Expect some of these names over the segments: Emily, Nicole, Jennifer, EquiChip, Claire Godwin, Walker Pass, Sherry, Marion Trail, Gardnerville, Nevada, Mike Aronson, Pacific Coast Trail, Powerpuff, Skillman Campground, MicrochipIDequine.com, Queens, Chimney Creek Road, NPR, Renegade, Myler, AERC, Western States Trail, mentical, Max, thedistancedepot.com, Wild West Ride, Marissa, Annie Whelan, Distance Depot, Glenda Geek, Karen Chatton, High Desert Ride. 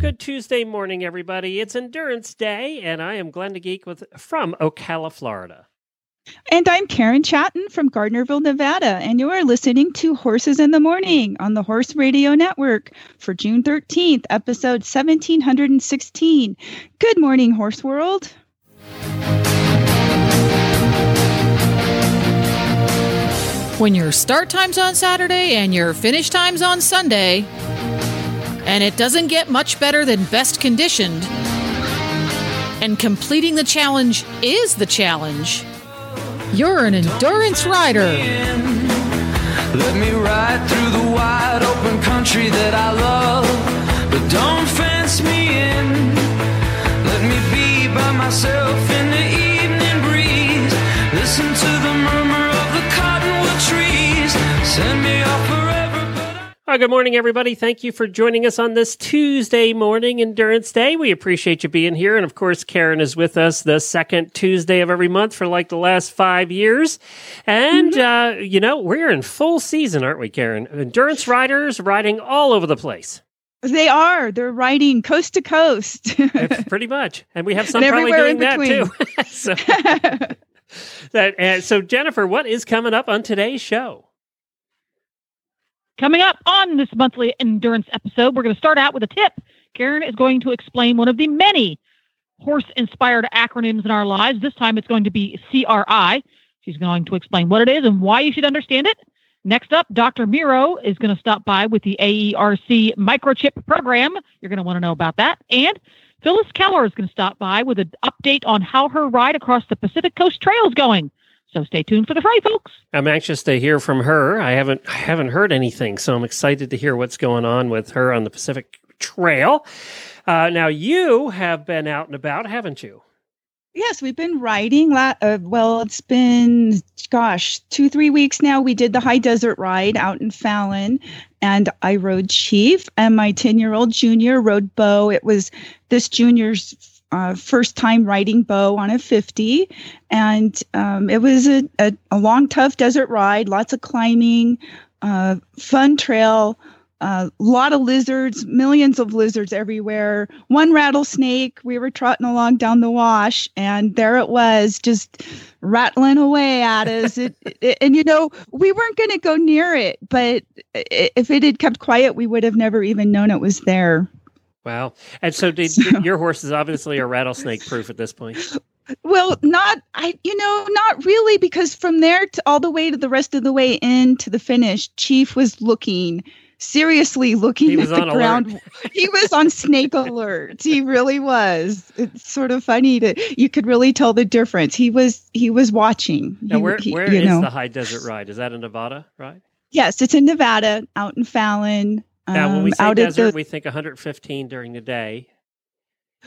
Good Tuesday morning, everybody. It's Endurance Day, and I am Glenda Geek from Ocala, Florida. And I'm Karen Chatton from Gardnerville, Nevada, and you are listening to Horses in the Morning on the Horse Radio Network for June 13th, episode 1716. Good morning, Horse World. When your start time's on Saturday and your finish time's on Sunday, and it doesn't get much better than best conditioned, and completing the challenge is the challenge, you're an endurance rider. Let me ride through the wide open country that I love, but don't fence me in. Let me be by myself in the evening breeze. Listen to the murmur of the cottonwood trees. Send me off forever. Well, good morning, everybody. Thank you for joining us on this Tuesday morning, Endurance Day. We appreciate you being here. And, of course, Karen is with us the second Tuesday of every month for, like, the last 5 years. And, you know, we're in full season, aren't we, Karen? Endurance riders riding all over the place. They are. They're riding coast to coast. Pretty much. And we have some probably doing that, too. So, Jennifer, what is coming up on today's show? Coming up on this monthly endurance episode, we're going to start out with a tip. Karen is going to explain one of the many horse-inspired acronyms in our lives. This time it's going to be CRI. She's going to explain what it is and why you should understand it. Next up, Dr. Mero is going to stop by with the AERC microchip program. You're going to want to know about that. And Phyllis Keller is going to stop by with an update on how her ride across the Pacific Coast Trail is going. So stay tuned for the fray, folks. I'm anxious to hear from her. I haven't heard anything, so I'm excited to hear what's going on with her on the Pacific Trail. Now, you have been out and about, haven't you? Yes, we've been riding. It's been, 2-3 weeks now. We did the High Desert Ride out in Fallon, and I rode Chief, and my 10-year-old junior rode Bow. It was this junior's first time riding Beau on a 50, and it was a long, tough desert ride, lots of climbing, fun trail, a lot of lizards, millions of lizards everywhere, one rattlesnake. We were trotting along down the wash, and there it was, just rattling away at us. And, you know, we weren't going to go near it, but if it had kept quiet, we would have never even known it was there. Wow. And so your horses obviously are rattlesnake proof at this point. Well, not really, because from there to all the way to the rest of the way in to the finish, Chief was seriously looking at the ground. He was on snake alert. He really was. It's sort of funny that you could really tell the difference. He was watching. Now, where is the High Desert Ride? Is that in Nevada, right? Yes, it's in Nevada, out in Fallon. Now, when we say desert, we think 115 during the day.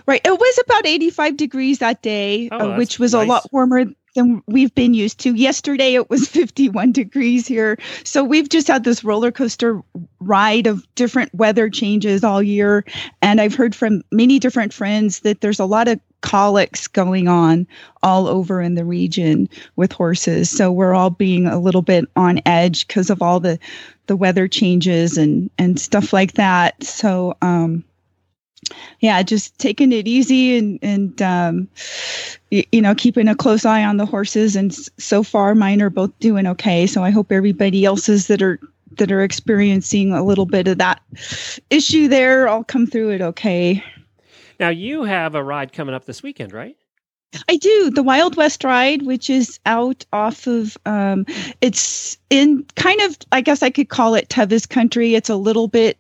Right. It was about 85 degrees that day, which was nice. A lot warmer than we've been used to. Yesterday, it was 51 degrees here. So we've just had this roller coaster ride of different weather changes all year. And I've heard from many different friends that there's a lot of colics going on all over in the region with horses. So we're all being a little bit on edge because of all the weather changes and stuff like that. So, just taking it easy and keeping a close eye on the horses. And so far mine are both doing okay. So I hope everybody else's that are experiencing a little bit of that issue there, I'll come through it okay. Now, you have a ride coming up this weekend, right? I do. The Wild West Ride, which is out off of, it's in kind of, I guess I could call it Tevis country. It's a little bit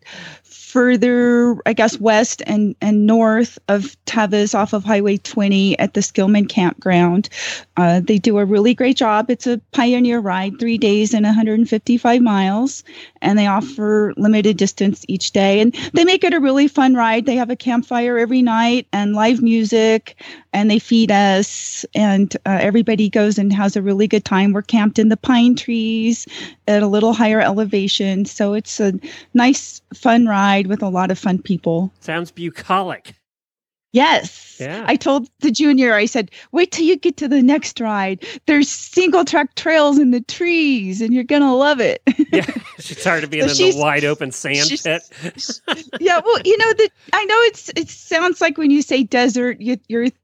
further, I guess, west and north of Tevis off of Highway 20 at the Skillman Campground. They do a really great job. It's a pioneer ride, 3 days and 155 miles, and they offer limited distance each day. And they make it a really fun ride. They have a campfire every night and live music, and they feed us, and everybody goes and has a really good time. We're camped in the pine trees at a little higher elevation, so it's a nice, fun ride with a lot of fun people. Sounds bucolic. Yes. Yeah. I told the junior, I said, wait till you get to the next ride. There's single track trails in the trees and you're going to love it. Yeah. She's tired of being in the wide open sand pit. Yeah. Well, you know, I know it sounds like when you say desert,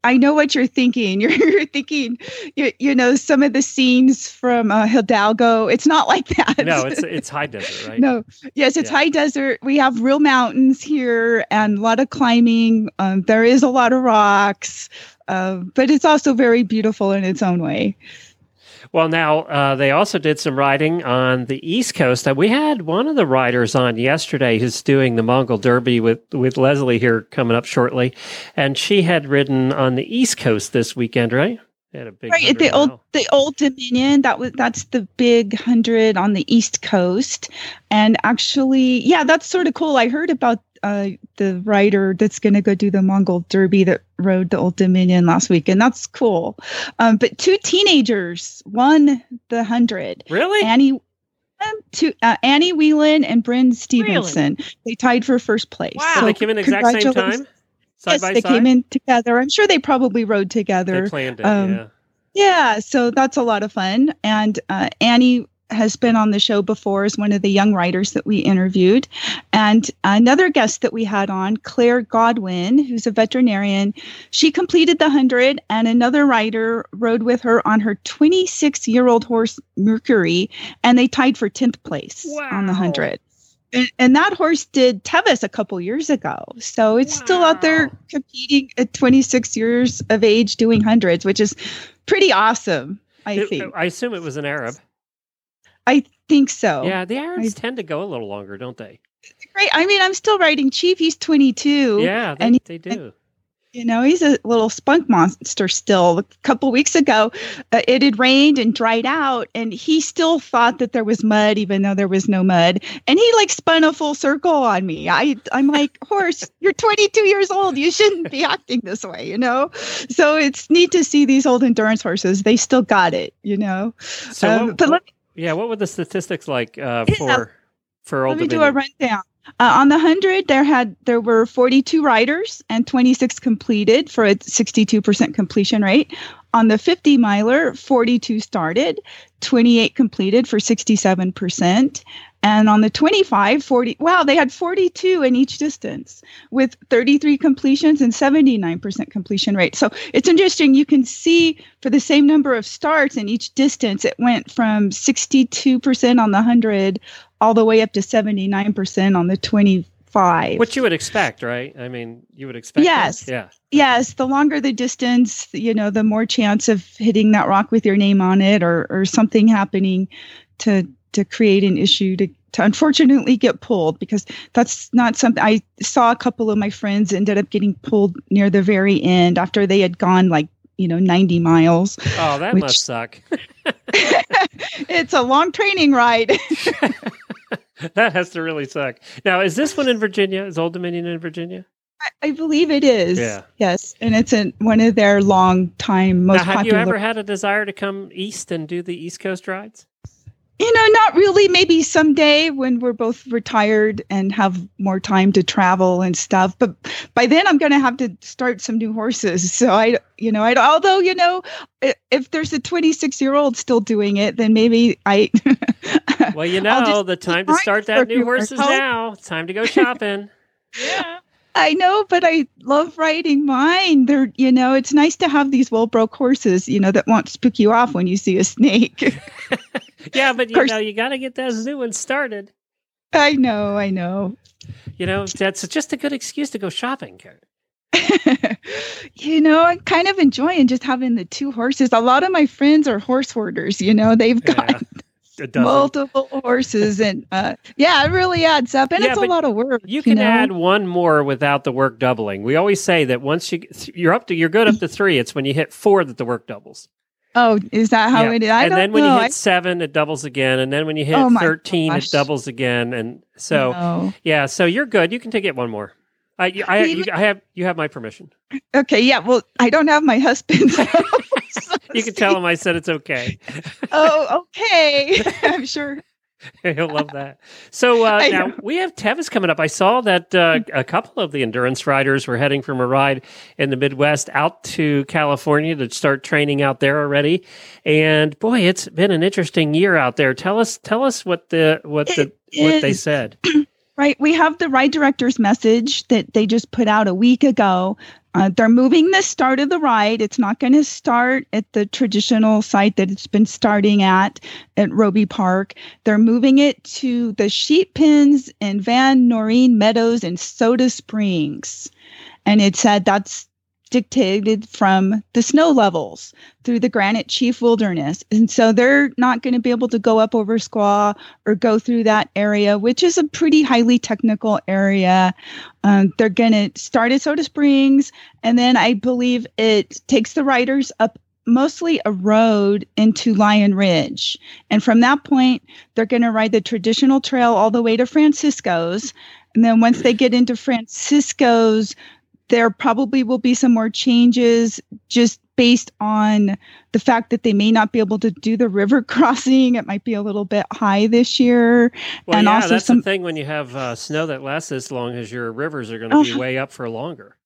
I know what you're thinking. You're thinking, you know, some of the scenes from Hidalgo. It's not like that. No, it's high desert, right? No. Yes. It's high desert. We have real mountains here and a lot of climbing. There is a lot of rocks, but it's also very beautiful in its own way. Well, now, they also did some riding on the East Coast. We had one of the riders on yesterday who's doing the Mongol Derby with Leslie here coming up shortly, and she had ridden on the East Coast this weekend, right? Right at the Old Dominion. That's the big 100 on the East Coast, and actually, yeah, that's sort of cool. I heard about the rider that's going to go do the Mongol Derby that rode the Old Dominion last week, and that's cool. But two teenagers won the 100. Really, Annie Whelan and Bryn Stevenson. Really? They tied for first place. Wow, so they came in the exact same time. Yes, they came in together. I'm sure they probably rode together. They planned it, yeah. Yeah, so that's a lot of fun. And Annie has been on the show before as one of the young writers that we interviewed. And another guest that we had on, Claire Godwin, who's a veterinarian, she completed the 100, and another rider rode with her on her 26-year-old horse, Mercury, and they tied for 10th place on the 100. And that horse did Tevis a couple years ago. So it's still out there competing at 26 years of age doing hundreds, which is pretty awesome, I think. I assume it was an Arab. I think so. Yeah, the Arabs tend to go a little longer, don't they? Great. I mean, I'm still riding Chief. He's 22. Yeah, they do. And, you know, he's a little spunk monster still. A couple weeks ago, it had rained and dried out, and he still thought that there was mud, even though there was no mud. And he, like, spun a full circle on me. I'm like, horse, you're 22 years old. You shouldn't be acting this way, you know? So it's neat to see these old endurance horses. They still got it, you know? So what were the statistics like for Old Dominion? Let me do a rundown. On the 100, there were 42 riders and 26 completed for a 62% completion rate. On the 50 miler, 42 started, 28 completed for 67%. And on the 25, they had 42 in each distance with 33 completions and 79% completion rate. So it's interesting. You can see for the same number of starts in each distance, it went from 62% on the 100 all the way up to 79% on the 25. What you would expect, right? I mean, you would expect. Yes. That. Yeah. Yes. The longer the distance, you know, the more chance of hitting that rock with your name on it or something happening to create an issue to unfortunately get pulled, because that's not something. I saw a couple of my friends ended up getting pulled near the very end after they had gone 90 miles. Oh, that must suck. It's a long training ride. That has to really suck. Now, is this one in Virginia? Is Old Dominion in Virginia? I believe it is. Yeah. Yes. And it's in one of their long time, most popular. Now, have you ever had a desire to come east and do the East Coast rides? You know, not really. Maybe someday when we're both retired and have more time to travel and stuff. But by then, I'm going to have to start some new horses. So if there's a 26-year-old still doing it, then maybe I. Well, you know, the time to start that new horse is now. It's time to go shopping. Yeah. I know, but I love riding mine. They're, you know, it's nice to have these well-broke horses, you know, that won't spook you off when you see a snake. Yeah, but, you know, you got to get that zoo one started. I know. You know, that's just a good excuse to go shopping, Karen. You know, I'm kind of enjoying just having the two horses. A lot of my friends are horse hoarders, you know, they've got a dozen. Multiple horses. And yeah, it really adds up. And yeah, it's a lot of work. You can add one more without the work doubling. We always say that once you're good up to three, it's when you hit four that the work doubles. Oh, is that how it is? When you hit seven, it doubles again. And then when you hit 13, it doubles again. And so, so you're good. You can take it one more. You have my permission. Okay. Yeah. Well, I don't have my husband. So you can tell him I said it's okay. Oh, okay. I'm sure. He'll love that. So now we have Tevis coming up. I saw that a couple of the endurance riders were heading from a ride in the Midwest out to California to start training out there already. And boy, it's been an interesting year out there. Tell us what they said. Right, we have the ride director's message that they just put out a week ago. They're moving the start of the ride. It's not going to start at the traditional site that it's been starting at Roby Park. They're moving it to the Sheep Pens and Van Noreen Meadows and Soda Springs. And it said that's dictated from the snow levels through the Granite Chief Wilderness. And so they're not going to be able to go up over Squaw or go through that area, which is a pretty highly technical area. They're going to start at Soda Springs, and then I believe it takes the riders up mostly a road into Lion Ridge. And from that point, they're going to ride the traditional trail all the way to Francisco's. And then once they get into Francisco's, there probably will be some more changes just based on the fact that they may not be able to do the river crossing. It might be a little bit high this year. Well, and also that's the thing when you have snow that lasts this long is your rivers are going to be way up for longer.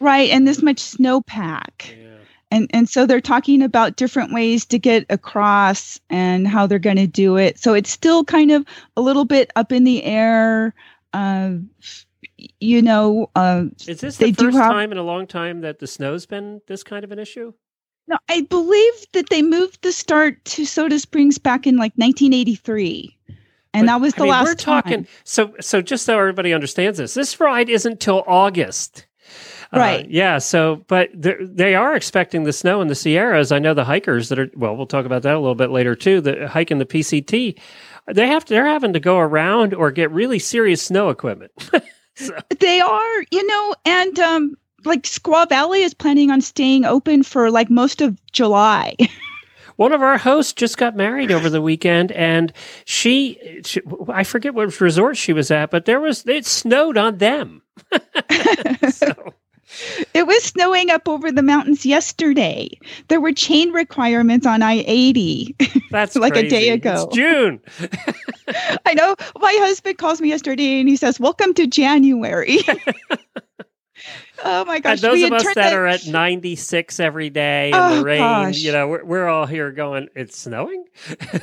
Right, and this much snowpack. Yeah. And so they're talking about different ways to get across and how they're going to do it. So it's still kind of a little bit up in the air. Is this the first time in a long time that the snow's been this kind of an issue? No, I believe that they moved the start to Soda Springs back in like 1983. And that was the last time. We're talking, so just so everybody understands this ride isn't till August. Right. But they are expecting the snow in the Sierras. I know the hikers we'll talk about that a little bit later too, the hike in the PCT. They're having to go around or get really serious snow equipment. So. They are, and like Squaw Valley is planning on staying open for like most of July. One of our hosts just got married over the weekend, and she I forget which resort she was at, but it snowed on them. So. It was snowing up over the mountains yesterday. There were chain requirements on I-80. That's like crazy. A day ago. It's June. I know. My husband calls me yesterday and he says, "Welcome to January." Oh my gosh! And those of us that are at 96 every day in the rain, gosh. We're all here going, "It's snowing."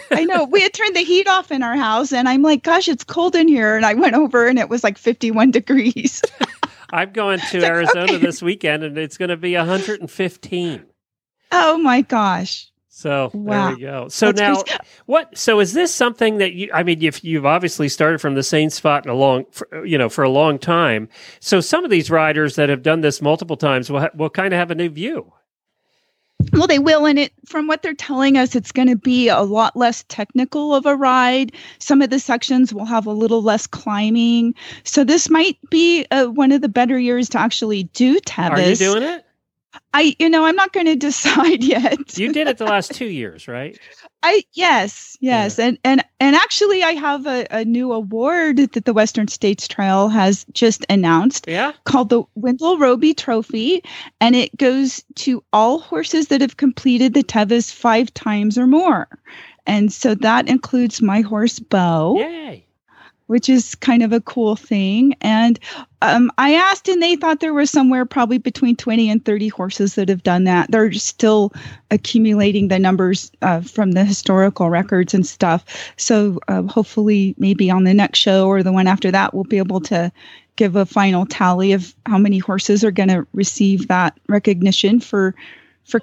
I know. We had turned the heat off in our house, and I'm like, "Gosh, it's cold in here." And I went over, and it was like 51 degrees. I'm going to Arizona this weekend, and it's going to be 115. Oh my gosh! So there you go. So That's crazy. What? So is this something that you? I mean, if you've obviously started from the same spot for a long time, so some of these riders that have done this multiple times will kind of have a new view. Well, they will, and from what they're telling us, it's going to be a lot less technical of a ride. Some of the sections will have a little less climbing. So this might be one of the better years to actually do Tevis. Are you doing it? I'm not going to decide yet. You did it the last 2 years, right? Yes. Yeah. And actually I have a new award that the Western States Trail has just announced called the Wendell Roby Trophy. And it goes to all horses that have completed the Tevis 5 times or more. And so that includes my horse, Bow. Yay. Which is kind of a cool thing. And I asked, and they thought there was somewhere probably between 20 and 30 horses that have done that. They're still accumulating the numbers from the historical records and stuff. So hopefully maybe on the next show or the one after that, we'll be able to give a final tally of how many horses are going to receive that recognition for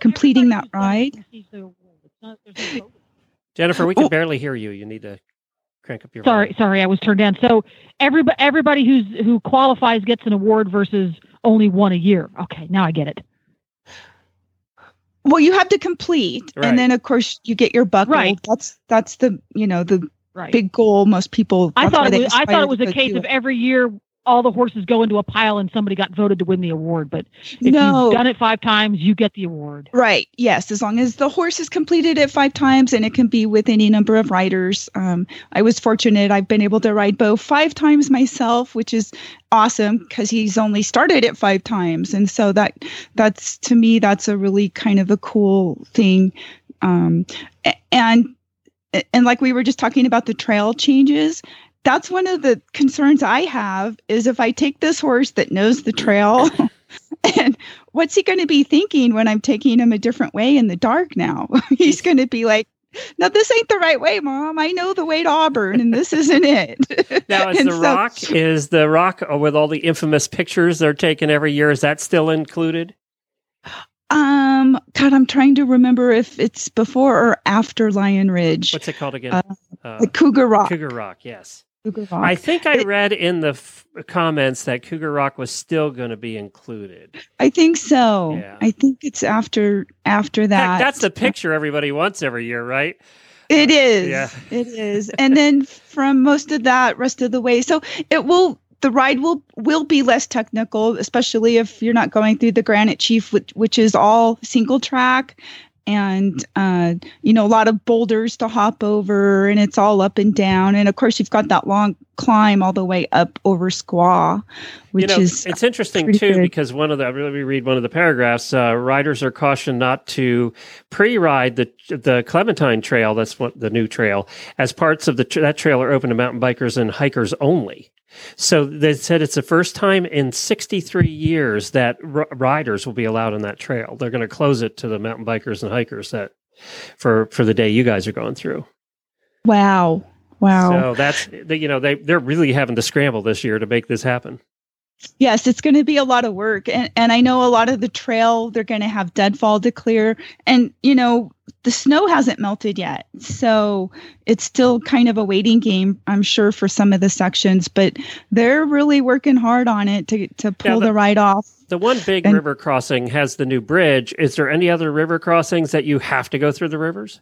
completing that ride. Jennifer, we can barely hear you. You need to... crank up your volume. Sorry, I was turned down. So everybody who qualifies gets an award versus only one a year. Okay, now I get it. Well, you have to complete, right. And then of course you get your buckle. Right. That's the the right. big goal. Most people. I thought it was a case of every year all the horses go into a pile and somebody got voted to win the award. But if you've done it 5 times, you get the award. Right. Yes, as long as the horse is completed it 5 times, and it can be with any number of riders. I was fortunate; I've been able to ride Beau 5 times myself, which is awesome because he's only started it 5 times, and so that's to me that's a really kind of a cool thing. And like we were just talking about the trail changes. That's one of the concerns I have is if I take this horse that knows the trail and what's he going to be thinking when I'm taking him a different way in the dark now? He's going to be like, no, this ain't the right way, Mom. I know the way to Auburn and this isn't it. Now, is the rock with all the infamous pictures they're taking every year, is that still included? God, I'm trying to remember if it's before or after Lion Ridge. What's it called again? The Cougar Rock. Cougar Rock, yes. Cougar Rock. I think I read in the comments that Cougar Rock was still going to be included. I think so. Yeah. I think it's after that. Heck, that's the picture everybody wants every year, right? It is. Yeah. It is. And then from most of that rest of the way. So the ride will be less technical, especially if you're not going through the Granite Chief, which is all single track. And, a lot of boulders to hop over, and it's all up and down. And, of course, you've got that long climb all the way up over Squaw, which is it's interesting, too, good. Because let me read one of the paragraphs. Riders are cautioned not to pre-ride the Clementine Trail, the new trail, as parts of that trail are open to mountain bikers and hikers only. So they said it's the first time in 63 years that riders will be allowed on that trail. They're going to close it to the mountain bikers and hikers that for the day you guys are going through. Wow. So that's, they're really having to scramble this year to make this happen. Yes, it's going to be a lot of work. And I know a lot of the trail, they're going to have deadfall to clear. And, the snow hasn't melted yet. So it's still kind of a waiting game, I'm sure, for some of the sections. But they're really working hard on it to pull the ride off. The one big river crossing has the new bridge. Is there any other river crossings that you have to go through the rivers?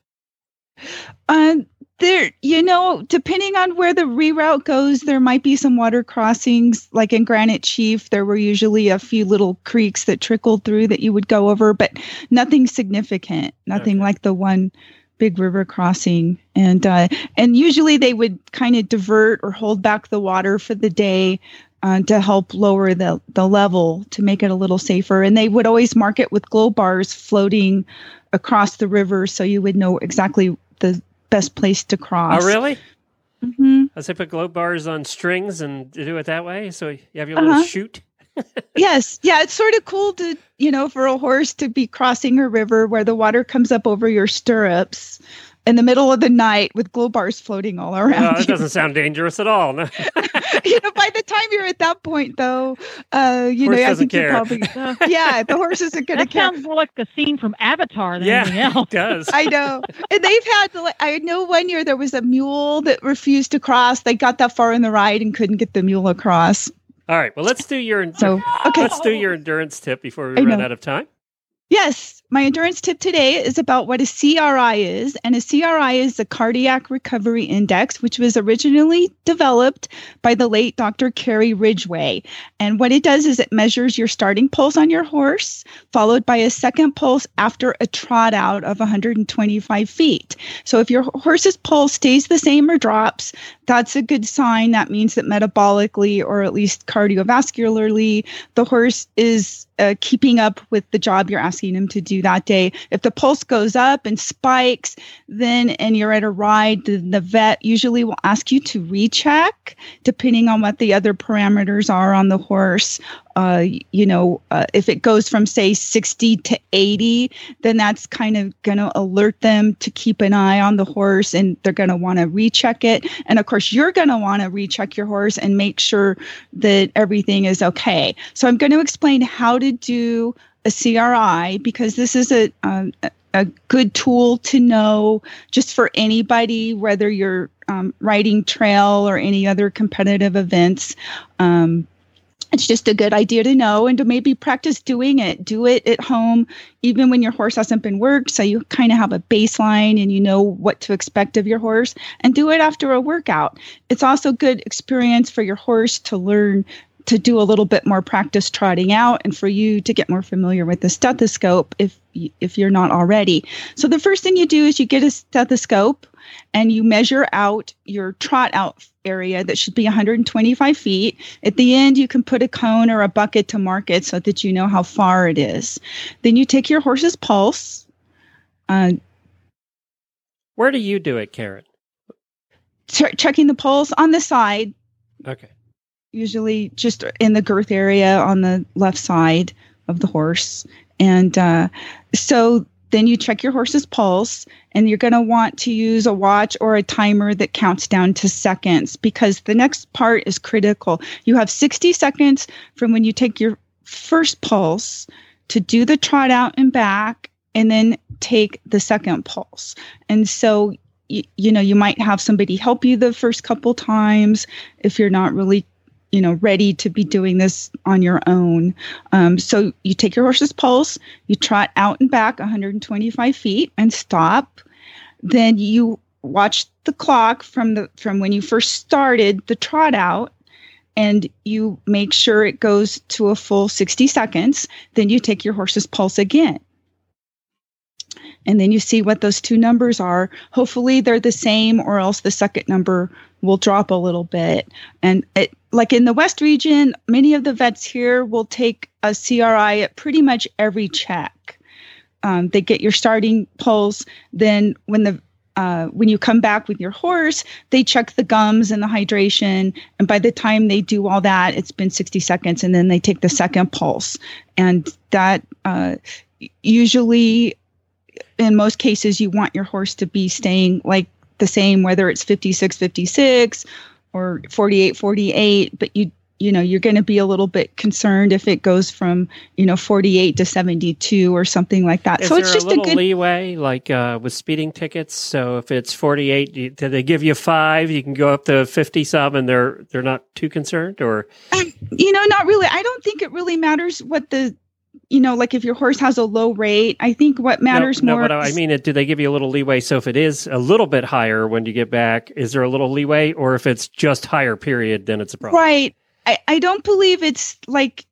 There, depending on where the reroute goes, there might be some water crossings. Like in Granite Chief, there were usually a few little creeks that trickled through that you would go over, but nothing significant, nothing like the one big river crossing. And usually they would kind of divert or hold back the water for the day to help lower the level to make it a little safer. And they would always mark it with glow bars floating across the river so you would know exactly the best place to cross. Oh, really? Mm-hmm. As they put glow bars on strings and do it that way, so you have your little chute. Yes, yeah, it's sort of cool to for a horse to be crossing a river where the water comes up over your stirrups in the middle of the night with glow bars floating all around. No, that doesn't sound dangerous at all. No. By the time you're at that point, though, I think you probably, the horse isn't going to care. That sounds more like the scene from Avatar than anything else. It does. I know. And I know one year there was a mule that refused to cross. They got that far in the ride and couldn't get the mule across. All right. Well, let's do your endurance tip before we run out of time. Yes, my endurance tip today is about what a CRI is, and a CRI is the Cardiac Recovery Index, which was originally developed by the late Dr. Carey Ridgway. And what it does is it measures your starting pulse on your horse, followed by a second pulse after a trot out of 125 feet. So if your horse's pulse stays the same or drops, that's a good sign. That means that metabolically, or at least cardiovascularly, the horse is keeping up with the job you're asking him to do that day. If the pulse goes up and spikes, and you're at a ride, the vet usually will ask you to recheck, depending on what the other parameters are on the horse. If it goes from, say, 60 to 80, then that's kind of going to alert them to keep an eye on the horse, and they're going to want to recheck it. And, of course, you're going to want to recheck your horse and make sure that everything is okay. So I'm going to explain how to do a CRI, because this is a good tool to know just for anybody, whether you're riding trail or any other competitive events. It's just a good idea to know and to maybe practice doing it. Do it at home, even when your horse hasn't been worked. So you kind of have a baseline and you know what to expect of your horse, and do it after a workout. It's also good experience for your horse to learn to do a little bit more practice trotting out, and for you to get more familiar with the stethoscope if you're not already. So the first thing you do is you get a stethoscope and you measure out your trot out area that should be 125 feet. At the end, you can put a cone or a bucket to mark it so that you know how far it is. Then you take your horse's pulse. Where do you do it, Karen? Checking the pulse on the side. Okay. Usually just in the girth area on the left side of the horse. And so then you check your horse's pulse, and you're going to want to use a watch or a timer that counts down to seconds, because the next part is critical. You have 60 seconds from when you take your first pulse to do the trot out and back, and then take the second pulse. And so you know, you might have somebody help you the first couple times if you're not really, you know, ready to be doing this on your own. So you take your horse's pulse, you trot out and back 125 feet and stop. Then you watch the clock from when you first started the trot out, and you make sure it goes to a full 60 seconds. Then you take your horse's pulse again. And then you see what those two numbers are. Hopefully they're the same, or else the second number will drop a little bit. And it, like in the West region, many of the vets here will take a CRI at pretty much every check. They get your starting pulse. Then when you come back with your horse, they check the gums and the hydration. And by the time they do all that, it's been 60 seconds. And then they take the second pulse. And that usually... in most cases, you want your horse to be staying like the same, whether it's 56-56 or 48-48. But you know, you're going to be a little bit concerned if it goes from, you know, 48 to 72 or something like that. Is so it's just a good leeway, like with speeding tickets. So if it's 48, do they give you 5? You can go up to 50 some, and they're not too concerned, or you know, not really. I don't think it really matters what the, you know, like if your horse has a low rate, I think what matters more. No, but I mean, do they give you a little leeway? So if it is a little bit higher when you get back, is there a little leeway? Or if it's just higher period, then it's a problem. Right. I don't believe it's like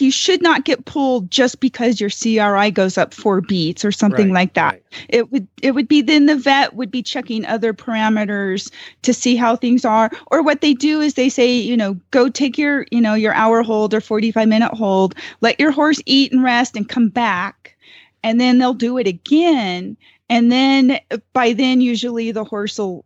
you should not get pulled just because your CRI goes up 4 beats or something like that. Right. It would be, then the vet would be checking other parameters to see how things are. Or what they do is they say, you know, go take your, you know, your hour hold or 45-minute hold, let your horse eat and rest and come back. And then they'll do it again. And then by then, usually the horse will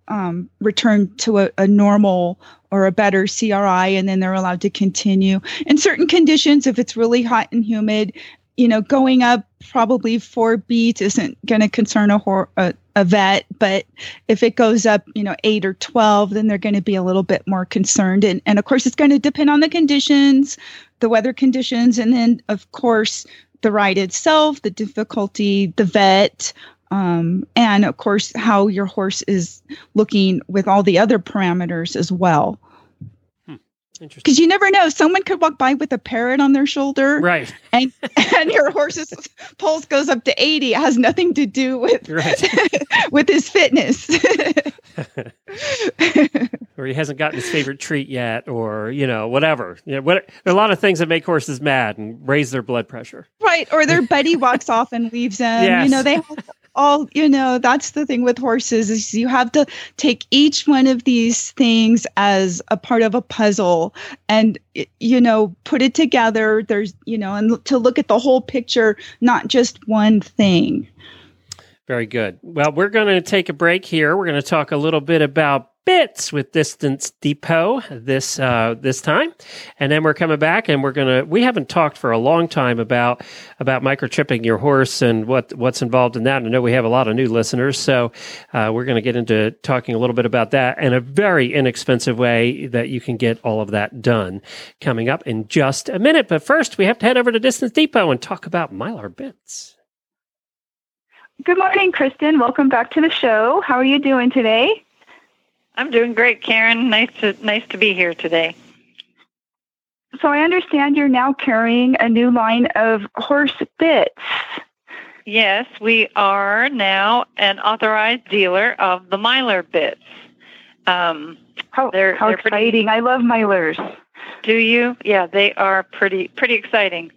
return to a normal or a better CRI, and then they're allowed to continue. In certain conditions, if it's really hot and humid, you know, going up probably 4 beats isn't going to concern a vet. But if it goes up, you know, 8 or 12, then they're going to be a little bit more concerned. And of course, it's going to depend on the conditions, the weather conditions, and then, of course, the ride itself, the difficulty, the vet, and of course, how your horse is looking with all the other parameters as well. Interesting. Because you never know, someone could walk by with a parrot on their shoulder, right? And your horse's pulse goes up to 80. It has nothing to do with with his fitness, or he hasn't gotten his favorite treat yet, or you know, whatever. Yeah, there are a lot of things that make horses mad and raise their blood pressure, right? Or their buddy walks off and leaves them. Yes. You know, they have all, you know, that's the thing with horses, is you have to take each one of these things as a part of a puzzle and, you know, put it together. There's, you know, and to look at the whole picture, not just one thing. Very good. Well, we're going to take a break here. We're going to talk a little bit about bits with Distance Depot this time, and then we're coming back, and we haven't talked for a long time about microchipping your horse and what's involved in that. I know we have a lot of new listeners, so we're going to get into talking a little bit about that and a very inexpensive way that you can get all of that done coming up in just a minute. But first, we have to head over to Distance Depot and talk about Myler bits. Good morning, Kristen. Welcome back to the show. How are you doing today? I'm doing great, Karen. Nice to be here today. So I understand you're now carrying a new line of horse bits. Yes, we are now an authorized dealer of the Myler bits. How they're exciting. I love Mylers. Do you? Yeah, they are pretty exciting.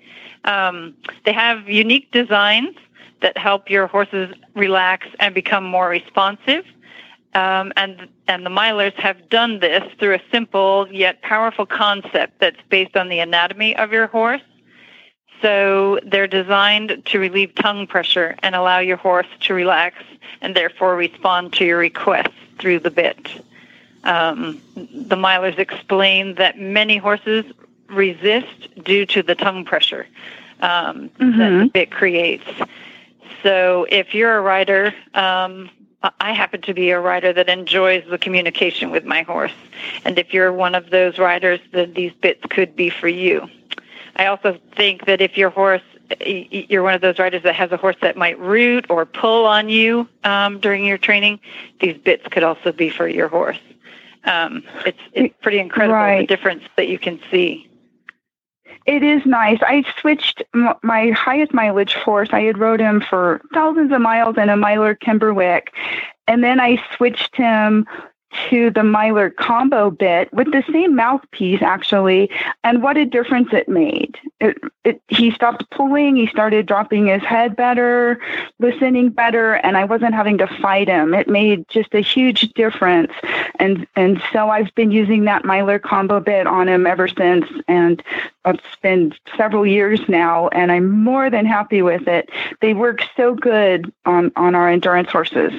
They have unique designs that help your horses relax and become more responsive. And the Mylers have done this through a simple yet powerful concept that's based on the anatomy of your horse. So they're designed to relieve tongue pressure and allow your horse to relax and therefore respond to your requests through the bit. The Mylers explain that many horses resist due to the tongue pressure that the bit creates. So if you're a rider, I happen to be a rider that enjoys the communication with my horse. And if you're one of those riders, then these bits could be for you. I also think that if your horse, you're one of those riders that has a horse that might root or pull on you during your training, these bits could also be for your horse. It's pretty incredible, right, the difference that you can see. It is nice. I switched my highest mileage horse. I had rode him for thousands of miles in a Myler Kimberwick, and then I switched him to the Myler combo bit with the same mouthpiece, actually, and what a difference it made. He stopped pulling, he started dropping his head better, listening better, and I wasn't having to fight him. It made just a huge difference, and so I've been using that Myler combo bit on him ever since, and it's been several years now, and I'm more than happy with it. They work so good on our endurance horses.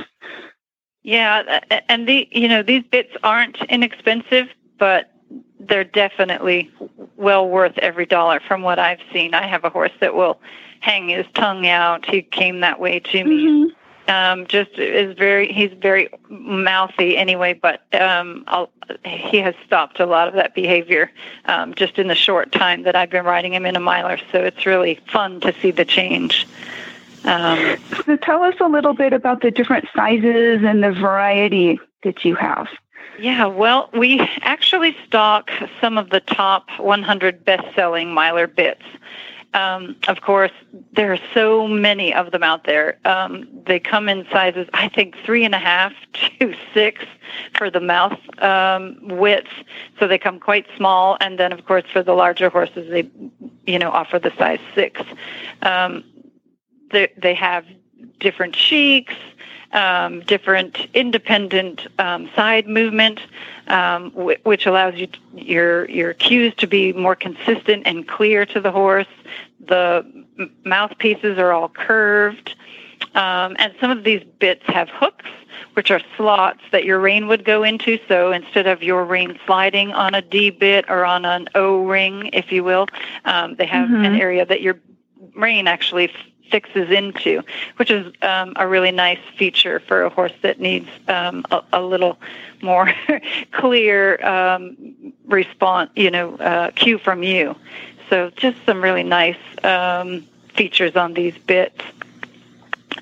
Yeah, and these bits aren't inexpensive, but they're definitely well worth every dollar from what I've seen. I have a horse that will hang his tongue out. He came that way to me. Mm-hmm. He's very mouthy anyway, but he has stopped a lot of that behavior just in the short time that I've been riding him in a Myler. So it's really fun to see the change. So tell us a little bit about the different sizes and the variety that you have. Yeah, well, we actually stock some of the top 100 best-selling Myler bits. Of course, there are so many of them out there. They come in sizes, I think, 3.5 to 6 for the mouth width, so they come quite small. And then, of course, for the larger horses, they, offer the size 6. They have different cheeks, different independent side movement, which allows you your cues to be more consistent and clear to the horse. The mouthpieces are all curved. And some of these bits have hooks, which are slots that your rein would go into. So instead of your rein sliding on a D bit or on an O ring, if you will, they have an area that your rein actually fixes into, which is a really nice feature for a horse that needs a little more clear response, cue from you. So just some really nice features on these bits.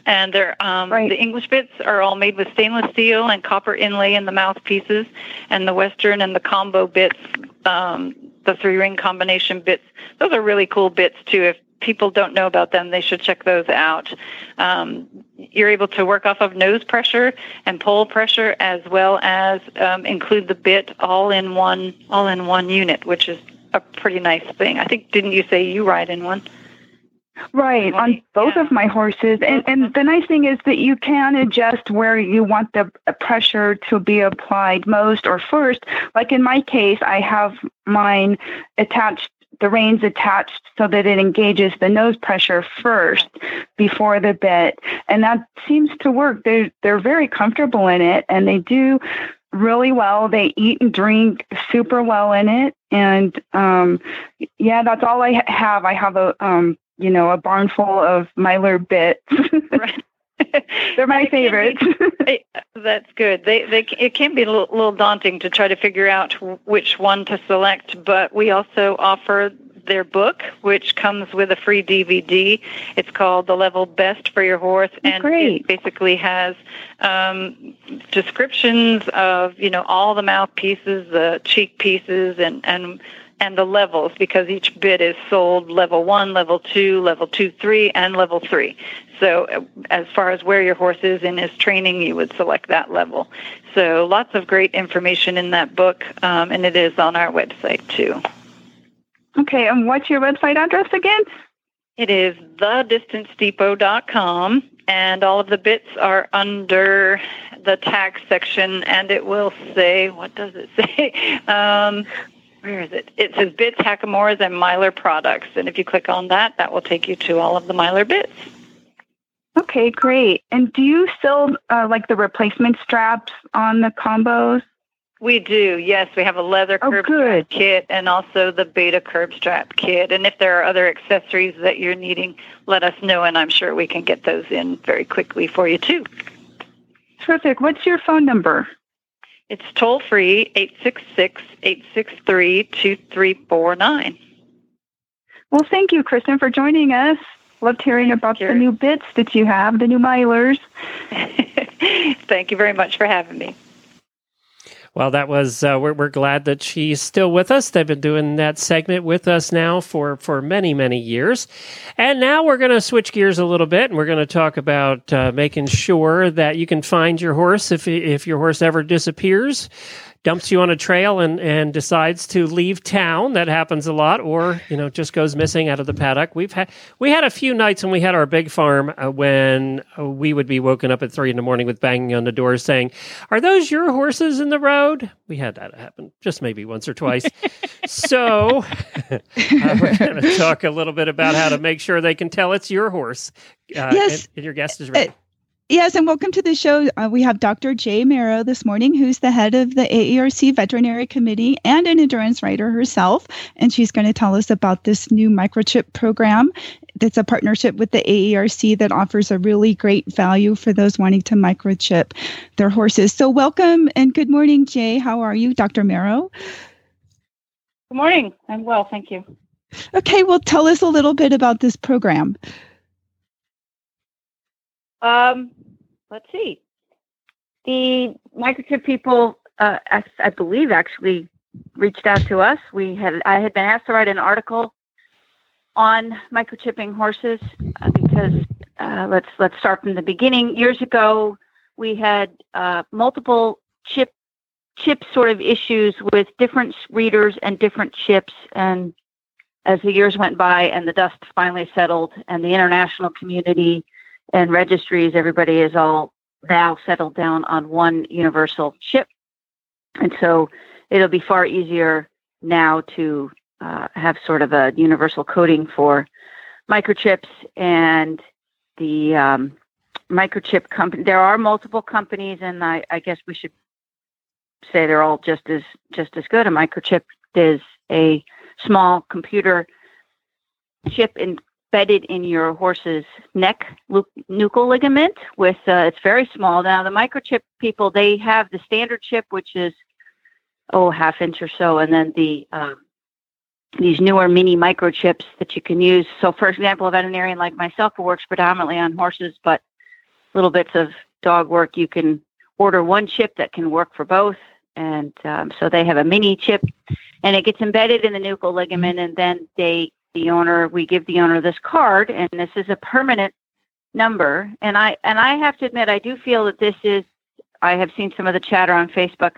And they're, right. The English bits are all made with stainless steel and copper inlay in the mouthpieces, and the Western and the combo bits, the three-ring combination bits, those are really cool bits, too. If people don't know about them, they should check those out. You're able to work off of nose pressure and pole pressure, as well as include the bit all in one unit, which is a pretty nice thing. I think, didn't you say you ride in one? Right, on both of my horses. And the nice thing is that you can adjust where you want the pressure to be applied most or first. Like in my case, I have mine attached, the rein's attached so that it engages the nose pressure first before the bit. And that seems to work. They're very comfortable in it, and they do really well. They eat and drink super well in it. And, that's all I have. I have a barn full of Myler bits. Right. They're my favorites. That's good. It can be a little daunting to try to figure out which one to select, but we also offer their book, which comes with a free DVD. It's called The Level Best for Your Horse, and It basically has descriptions of all the mouthpieces, the cheek pieces, and and the levels, because each bit is sold level 1, level 2, level 2, 3, and level 3. So as far as where your horse is in his training, you would select that level. So lots of great information in that book, and it is on our website too. Okay, and what's your website address again? It is thedistancedepot.com, and all of the bits are under the tag section, and it will say, what does it say? Where is it? It says bits, hackamores, and Myler products, and if you click on that, that will take you to all of the Myler bits. Okay, great. And do you still like the replacement straps on the combos? We do, yes. We have a leather curb strap kit and also the beta curb strap kit. And if there are other accessories that you're needing, let us know, and I'm sure we can get those in very quickly for you, too. Terrific. What's your phone number? It's toll-free, 866-863-2349. Well, thank you, Kristen, for joining us. Loved hearing about the new bits that you have, the new Mylers. Thank you very much for having me. Well, that was we're glad that she's still with us. They've been doing that segment with us now for many, many years. And now we're going to switch gears a little bit, and we're going to talk about making sure that you can find your horse if your horse ever disappears, dumps you on a trail and decides to leave town. That happens a lot, or just goes missing out of the paddock. We had a few nights when we had our big farm when we would be woken up at 3 a.m. with banging on the door saying, "Are those your horses in the road?" We had that happen just maybe once or twice. So we're going to talk a little bit about how to make sure they can tell it's your horse. Yes, and your guest is ready. Yes, and welcome to the show. We have Dr. Jay Mero this morning, who's the head of the AERC Veterinary Committee and an endurance rider herself. And she's going to tell us about this new microchip program that's a partnership with the AERC that offers a really great value for those wanting to microchip their horses. So welcome and good morning, Jay. How are you, Dr. Mero? Good morning. I'm well, thank you. Okay, well, tell us a little bit about this program. Let's see. The microchip people, I believe, actually reached out to us. I had been asked to write an article on microchipping horses because let's start from the beginning. Years ago, we had multiple chip sort of issues with different readers and different chips. And as the years went by and the dust finally settled, and the international community and registries, everybody is all now settled down on one universal chip. And so it'll be far easier now to have sort of a universal coding for microchips. And the microchip company, there are multiple companies, and I guess we should say they're all just as good. A microchip is a small computer chip embedded in your horse's neck nuchal ligament with it's very small. Now the microchip people, they have the standard chip, which is half inch or so, and then the these newer mini microchips that you can use. So for example, a veterinarian like myself who works predominantly on horses but little bits of dog work, you can order one chip that can work for both. And so they have a mini chip, and it gets embedded in the nuchal ligament, and then we give the owner this card, and this is a permanent number. And I have to admit, I do feel that I have seen some of the chatter on Facebook,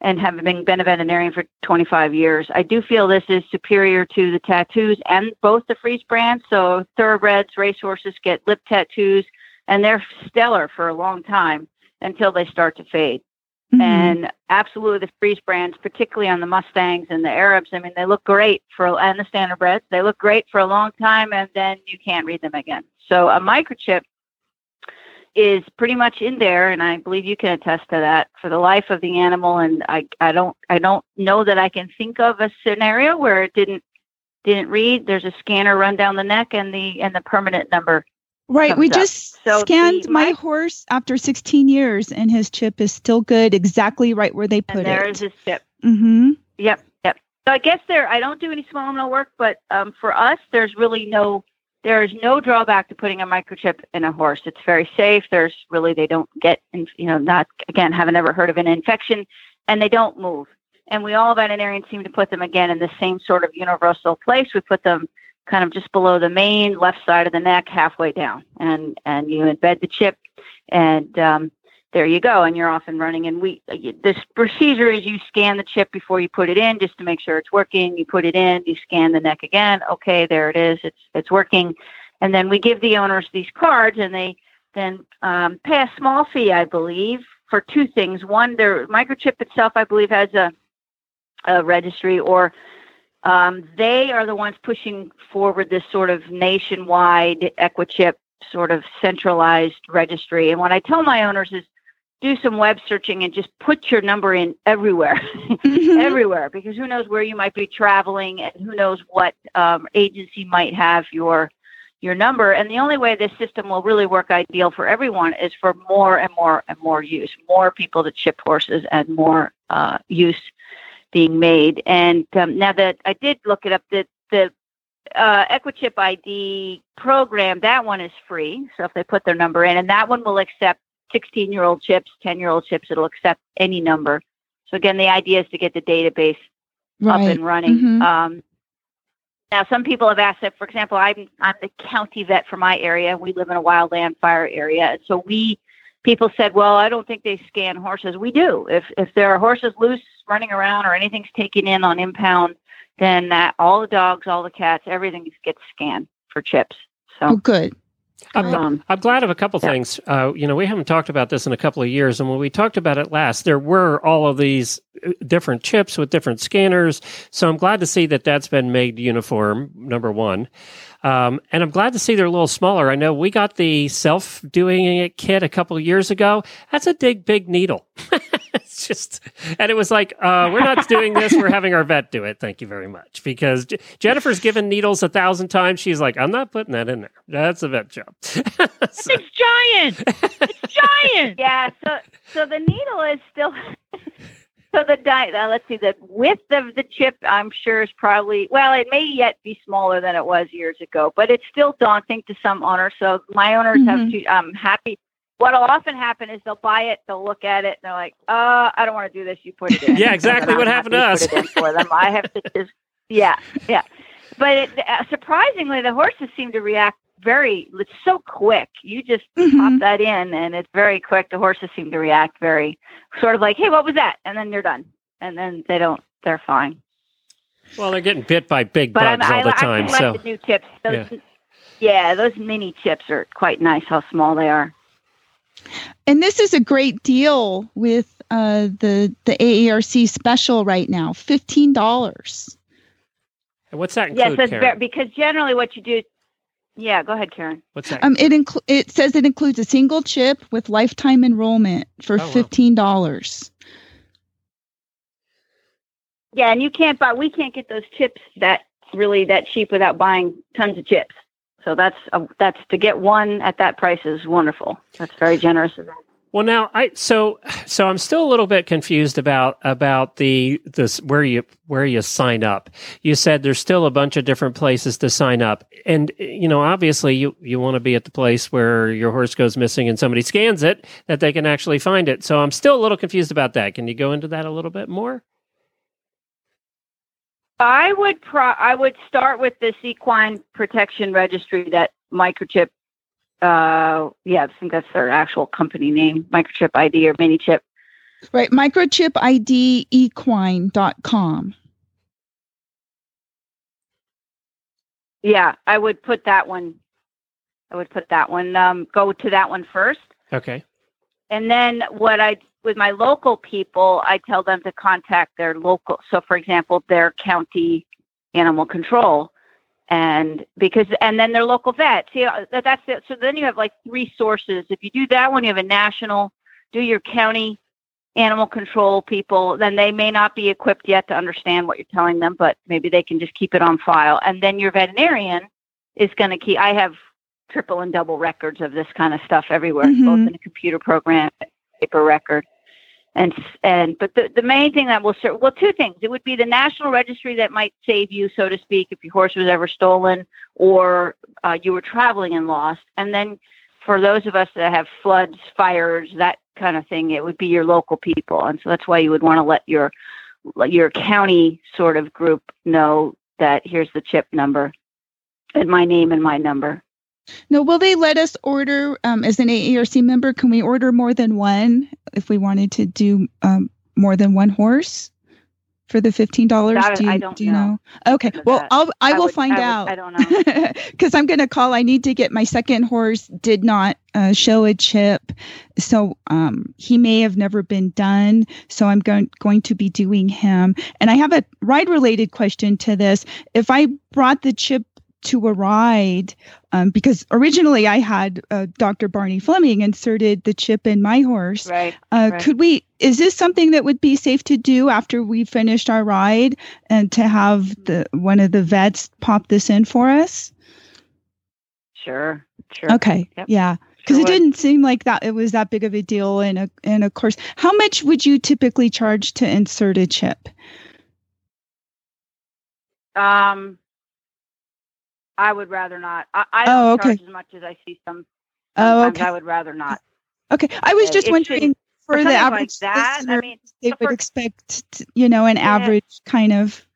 and having been a veterinarian for 25 years, I do feel this is superior to the tattoos and both the Frise brands. So thoroughbreds, racehorses get lip tattoos, and they're stellar for a long time until they start to fade. Mm-hmm. And absolutely, the Frise brands, particularly on the Mustangs and the Arabs, I mean, they look great and the standardbreds, they look great for a long time, and then you can't read them again. So a microchip is pretty much in there, and I believe you can attest to that, for the life of the animal. And I don't know that I can think of a scenario where it didn't read. There's a scanner run down the neck, and the permanent number. Right, we just scanned my horse after 16 years, and his chip is still good, exactly right where they put it. There is his chip. Mm-hmm. Yep. So I guess I don't do any small-animal work, but for us, there is no drawback to putting a microchip in a horse. It's very safe. They don't get, haven't ever heard of an infection, and they don't move. And we all veterinarians seem to put them again in the same sort of universal place. We put them kind of just below the mane, left side of the neck, halfway down, and you embed the chip, and there you go. And you're off and running. And this procedure is you scan the chip before you put it in, just to make sure it's working. You put it in, you scan the neck again. Okay, there it is. It's working. And then we give the owners these cards, and they then pay a small fee, I believe, for two things. One, their microchip itself, I believe, has a registry, or they are the ones pushing forward this sort of nationwide equichip sort of centralized registry. And what I tell my owners is do some web searching and just put your number in everywhere, mm-hmm. everywhere, because who knows where you might be traveling, and who knows what agency might have your number. And the only way this system will really work ideal for everyone is for more and more and more use, more people that chip horses, and more use being made. And now that I did look it up, the Equichip ID program, that one is free. So if they put their number in, and that one will accept 16-year-old chips, 10-year-old chips, it'll accept any number. So again, the idea is to get the database up and running. Mm-hmm. Now, some people have asked that, for example, I'm the county vet for my area. We live in a wildland fire area. So people said, well, I don't think they scan horses. We do. If there are horses loose running around, or anything's taken in on impound, then all the dogs, all the cats, everything gets scanned for chips. So good. I'm glad of a couple things. We haven't talked about this in a couple of years, and when we talked about it last, there were all of these different chips with different scanners. So I'm glad to see that that's been made uniform, number one. And I'm glad to see they're a little smaller. I know we got the self-doing it kit a couple of years ago. That's a big needle. It's just, and it was like, we're not doing this. We're having our vet do it. Thank you very much. Because Jennifer's given needles 1,000 times. She's like, I'm not putting that in there. That's a vet job. It's giant. It's giant. Yeah. So the needle is still. So the let's see, the width of the chip, I'm sure, is probably, well, it may yet be smaller than it was years ago, but it's still daunting to some owners. So my owners mm-hmm. have to, I'm happy. What'll often happen is they'll buy it, they'll look at it, and they're like, I don't want to do this. You put it in. Yeah, exactly what happened to us. Put it in for them. I have to just, yeah. But surprisingly, the horses seem to react it's so quick. You just mm-hmm. pop that in, and it's very quick. The horses seem to react very sort of like, hey, what was that? And then you're done. And then they're fine. Well, they're getting bit by big bugs all the time. I like the new chips. Those mini chips are quite nice, how small they are. And this is a great deal with the AERC special right now, $15. And what's that include, Karen? Because generally what you do... Yeah, go ahead, Karen. What's that? It says it includes a single chip with lifetime enrollment for $15. Yeah, and we can't get those chips that cheap without buying tons of chips. So that's to get one at that price is wonderful. That's very generous of them. Well, now so I'm still a little bit confused about this where you sign up. You said there's still a bunch of different places to sign up, and obviously you want to be at the place where your horse goes missing and somebody scans it that they can actually find it. So I'm still a little confused about that. Can you go into that a little bit more? I would I would start with this equine protection registry that microchip. I think that's their actual company name, Microchip ID or Minichip. Right, MicrochipIDequine.com. Yeah, I would put that one. Go to that one first. Okay. And then with my local people, I tell them to contact their local. So, for example, their county animal control. And then their local vet. See, that's it. So then you have like three sources. If you do that one, you have a national, do your county animal control people. Then they may not be equipped yet to understand what you're telling them, but maybe they can just keep it on file. And then your veterinarian is going to keep, I have triple and double records of this kind of stuff everywhere, mm-hmm. both in a computer program, paper record. But the main thing that will serve, well, two things. It would be the national registry that might save you, so to speak, if your horse was ever stolen or you were traveling and lost. And then for those of us that have floods, fires, that kind of thing, it would be your local people. And so that's why you would want to let your your county sort of group know that here's the chip number and my name and my number. No, will they let us order as an AERC member? Can we order more than one if we wanted to do more than one horse for the $15? I don't know. Okay. Well, I will find out. I don't know. Because I'm going to call. I need to get my second horse. Did not show a chip. So he may have never been done. So I'm going to be doing him. And I have a ride-related question to this. If I brought the chip to a ride, because originally I had Dr. Barney Fleming inserted the chip in my horse. Right, right. Could we? Is this something that would be safe to do after we finished our ride, and to have one of the vets pop this in for us? Sure. Okay, yep. Yeah, because it didn't seem like that it was that big of a deal in a course. How much would you typically charge to insert a chip? I would rather not. I don't charge as much as I see some. I would rather not. Okay. I was just wondering for the average like listener, they would expect, an average kind of.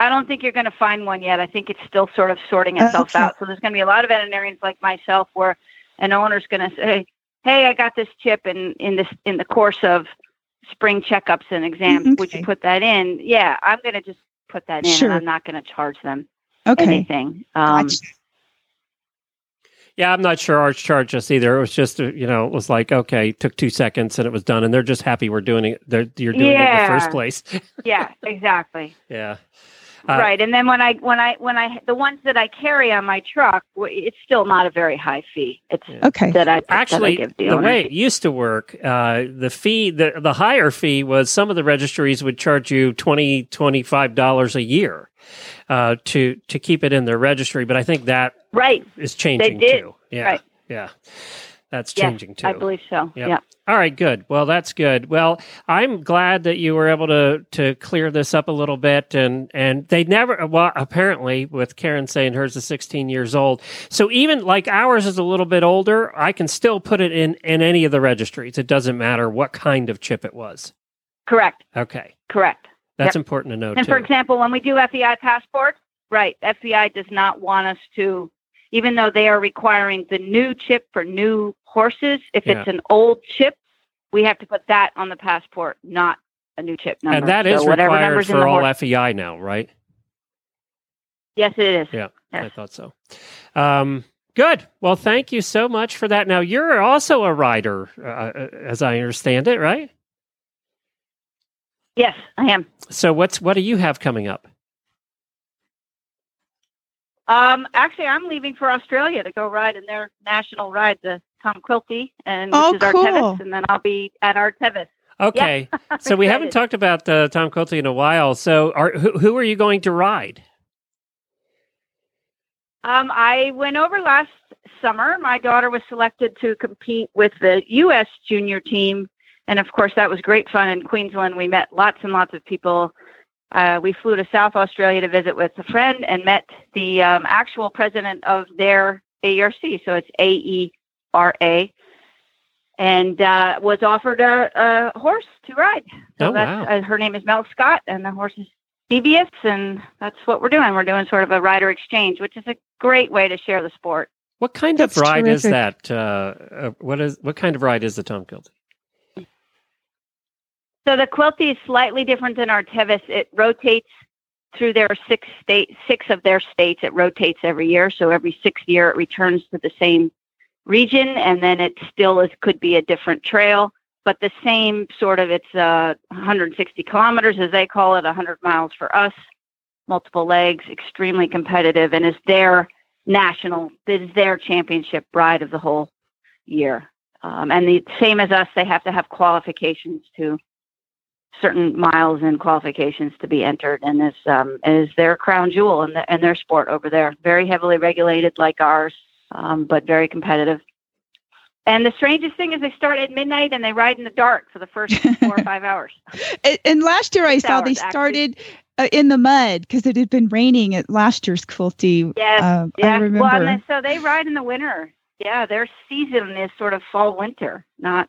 I don't think you're going to find one yet. I think it's still sort of sorting itself out. So there's going to be a lot of veterinarians like myself where an owner's going to say, hey, I got this chip in the course of spring checkups and exams. Okay. Would you put that in? Yeah, I'm going to just put that in and I'm not going to charge them. Okay. Anything. Yeah, I'm not sure ours charged us either. It was just, it was like, okay, it took 2 seconds and it was done. And they're just happy we're doing it. You're doing it in the first place. Yeah, exactly. Yeah. Right. And then when I, the ones that I carry on my truck, it's still not a very high fee. It's that I give the way it used to work, the fee, the higher fee was some of the registries would charge you $20, $25 a year to keep it in their registry. But I think that is changing too. Yeah. Right. Yeah. That's changing too. I believe so. Yep. Yeah. All right. Good. Well, that's good. Well, I'm glad that you were able to clear this up a little bit. And they never. Well, apparently, with Karen saying hers is 16 years old, so even like ours is a little bit older, I can still put it in any of the registries. It doesn't matter what kind of chip it was. Correct. Okay. Correct. That's important to know. And for example, when we do FEI passport, FBI does not want us to. Even though they are requiring the new chip for new horses, if it's an old chip, we have to put that on the passport, not a new chip number. And that is required for all FEI now, right? Yes, it is. Yeah, yes. I thought so. Good. Well, thank you so much for that. Now, you're also a rider, as I understand it, right? Yes, I am. So what do you have coming up? Actually, I'm leaving for Australia to go ride in their national ride, the Tom Quilty, and which is our Tevis, and then I'll be at our Tevis. Okay, yeah. So we haven't talked about Tom Quilty in a while. So, who are you going to ride? I went over last summer. My daughter was selected to compete with the U.S. junior team, and of course, that was great fun in Queensland. We met lots and lots of people. We flew to South Australia to visit with a friend and met the actual president of their AERC, so it's AERA, and was offered a horse to ride. So her name is Mel Scott, and the horse is Devious, and that's what we're doing. We're doing sort of a rider exchange, which is a great way to share the sport. What kind of ride is that? What kind of ride is the Tom Quilty? So the Quilty is slightly different than our Tevis. It rotates through their six of their states. It rotates every year. So every sixth year it returns to the same region, and then it still could be a different trail, but the same sort of, it's 160 kilometers, as they call it, 100 miles for us, multiple legs, extremely competitive, and is their national, is their championship ride of the whole year. And the same as us, they have to have qualifications to certain miles and qualifications to be entered, and this is their crown jewel in their sport over there. Very heavily regulated like ours, but very competitive. And the strangest thing is they start at midnight and they ride in the dark for the first 4 or 5 hours. And last year I saw they started in the mud because it had been raining at last year's Quilty. Yes, I remember. Well, and so they ride in the winter. Yeah, their season is sort of fall winter. Not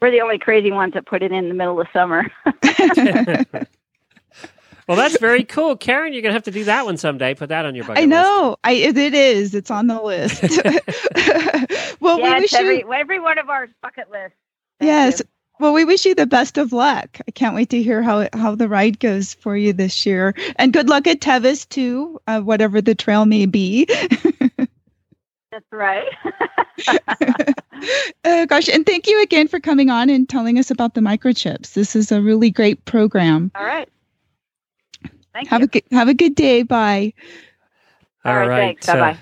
We're the only crazy ones that put it in the middle of summer. Well, that's very cool. Karen, you're going to have to do that one someday. Put that on your bucket list. I know. It is. It's on the list. Well, yeah, we wish every one of our bucket lists. Yes. You. Well, we wish you the best of luck. I can't wait to hear how the ride goes for you this year. And good luck at Tevis, too, whatever the trail may be. That's right. Gosh, and thank you again for coming on and telling us about the microchips. This is a really great program. All right. Thank you. Have a good day. Bye. All right. Bye-bye.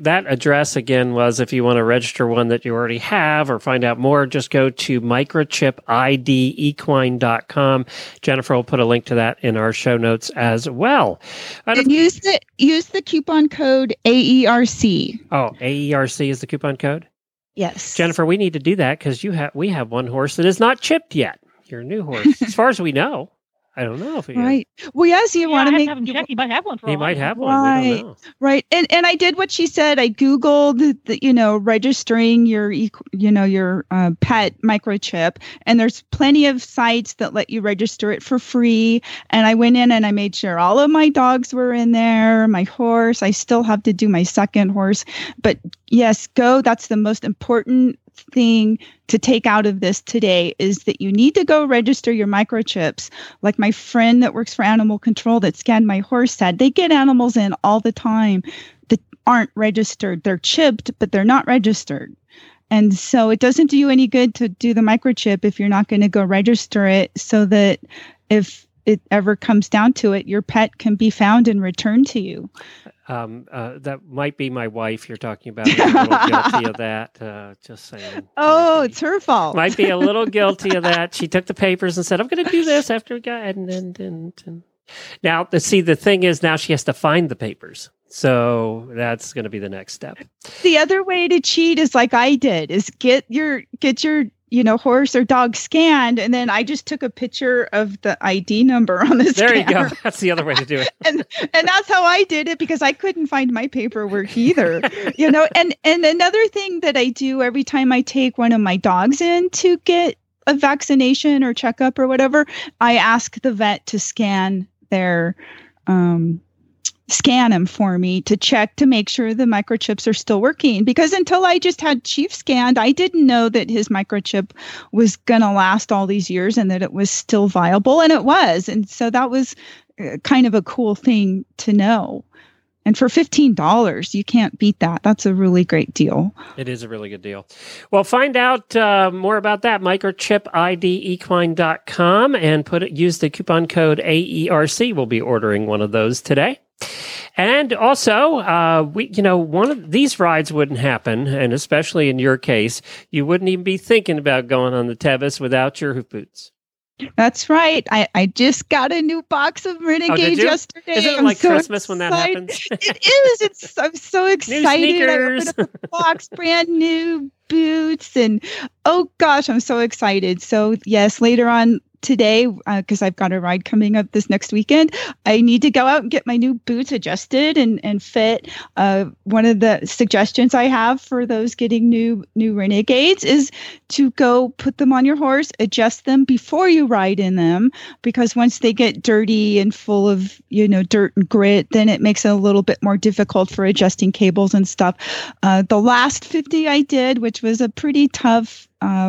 That address again was, if you want to register one that you already have or find out more, just go to MicrochipIDequine.com. Jennifer will put a link to that in our show notes as well. And use the coupon code AERC. Oh, AERC is the coupon code? Yes. Jennifer, we need to do that because we have one horse that is not chipped yet. Your new horse, as far as we know. I don't know if he right. Is. Well, yes, you want to make him check. He might have one. He might have one. We don't know. Right. And I did what she said. I Googled, registering your pet microchip, and there's plenty of sites that let you register it for free. And I went in and I made sure all of my dogs were in there, my horse. I still have to do my second horse, but yes, go. That's the most important thing to take out of this today is that you need to go register your microchips. Like my friend that works for animal control that scanned my horse said, they get animals in all the time that aren't registered. They're chipped, but they're not registered. And so it doesn't do you any good to do the microchip if you're not going to go register it, so that if it ever comes down to it, your pet can be found and returned to you. That might be my wife you're talking about. I'm a little guilty of that. Just saying. Oh, it's her fault. Might be a little guilty of that. She took the papers and said, "I'm going to do this after we got." And now, the thing is, now she has to find the papers. So that's going to be the next step. The other way to cheat is like I did: is get your horse or dog scanned, and then I just took a picture of the ID number on the scanner. There you go. That's the other way to do it. and that's how I did it, because I couldn't find my paperwork either. And another thing that I do every time I take one of my dogs in to get a vaccination or checkup or whatever, I ask the vet to scan their scan them for me to check to make sure the microchips are still working, because until I just had Chief scanned, I didn't know that his microchip was going to last all these years and that it was still viable. And it was. And so that was kind of a cool thing to know. And for $15, you can't beat that. That's a really great deal. It is a really good deal. Well, find out more about that, MicrochipIDequine.com, and use the coupon code AERC. We'll be ordering one of those today. And also, one of these rides wouldn't happen, and especially in your case, you wouldn't even be thinking about going on the Tevis without your hoof boots. That's right. I just got a new box of Renegade yesterday. Isn't it like Christmas when that happens? It is. I'm so excited. New sneakers. I opened up the box, brand new boots, and oh gosh, I'm so excited. So yes, later on today, because I've got a ride coming up this next weekend, I need to go out and get my new boots adjusted and fit. One of the suggestions I have for those getting new Renegades is to go put them on your horse, adjust them before you ride in them, because once they get dirty and full of dirt and grit, then it makes it a little bit more difficult for adjusting cables and stuff. The last 50 I did, which was a pretty tough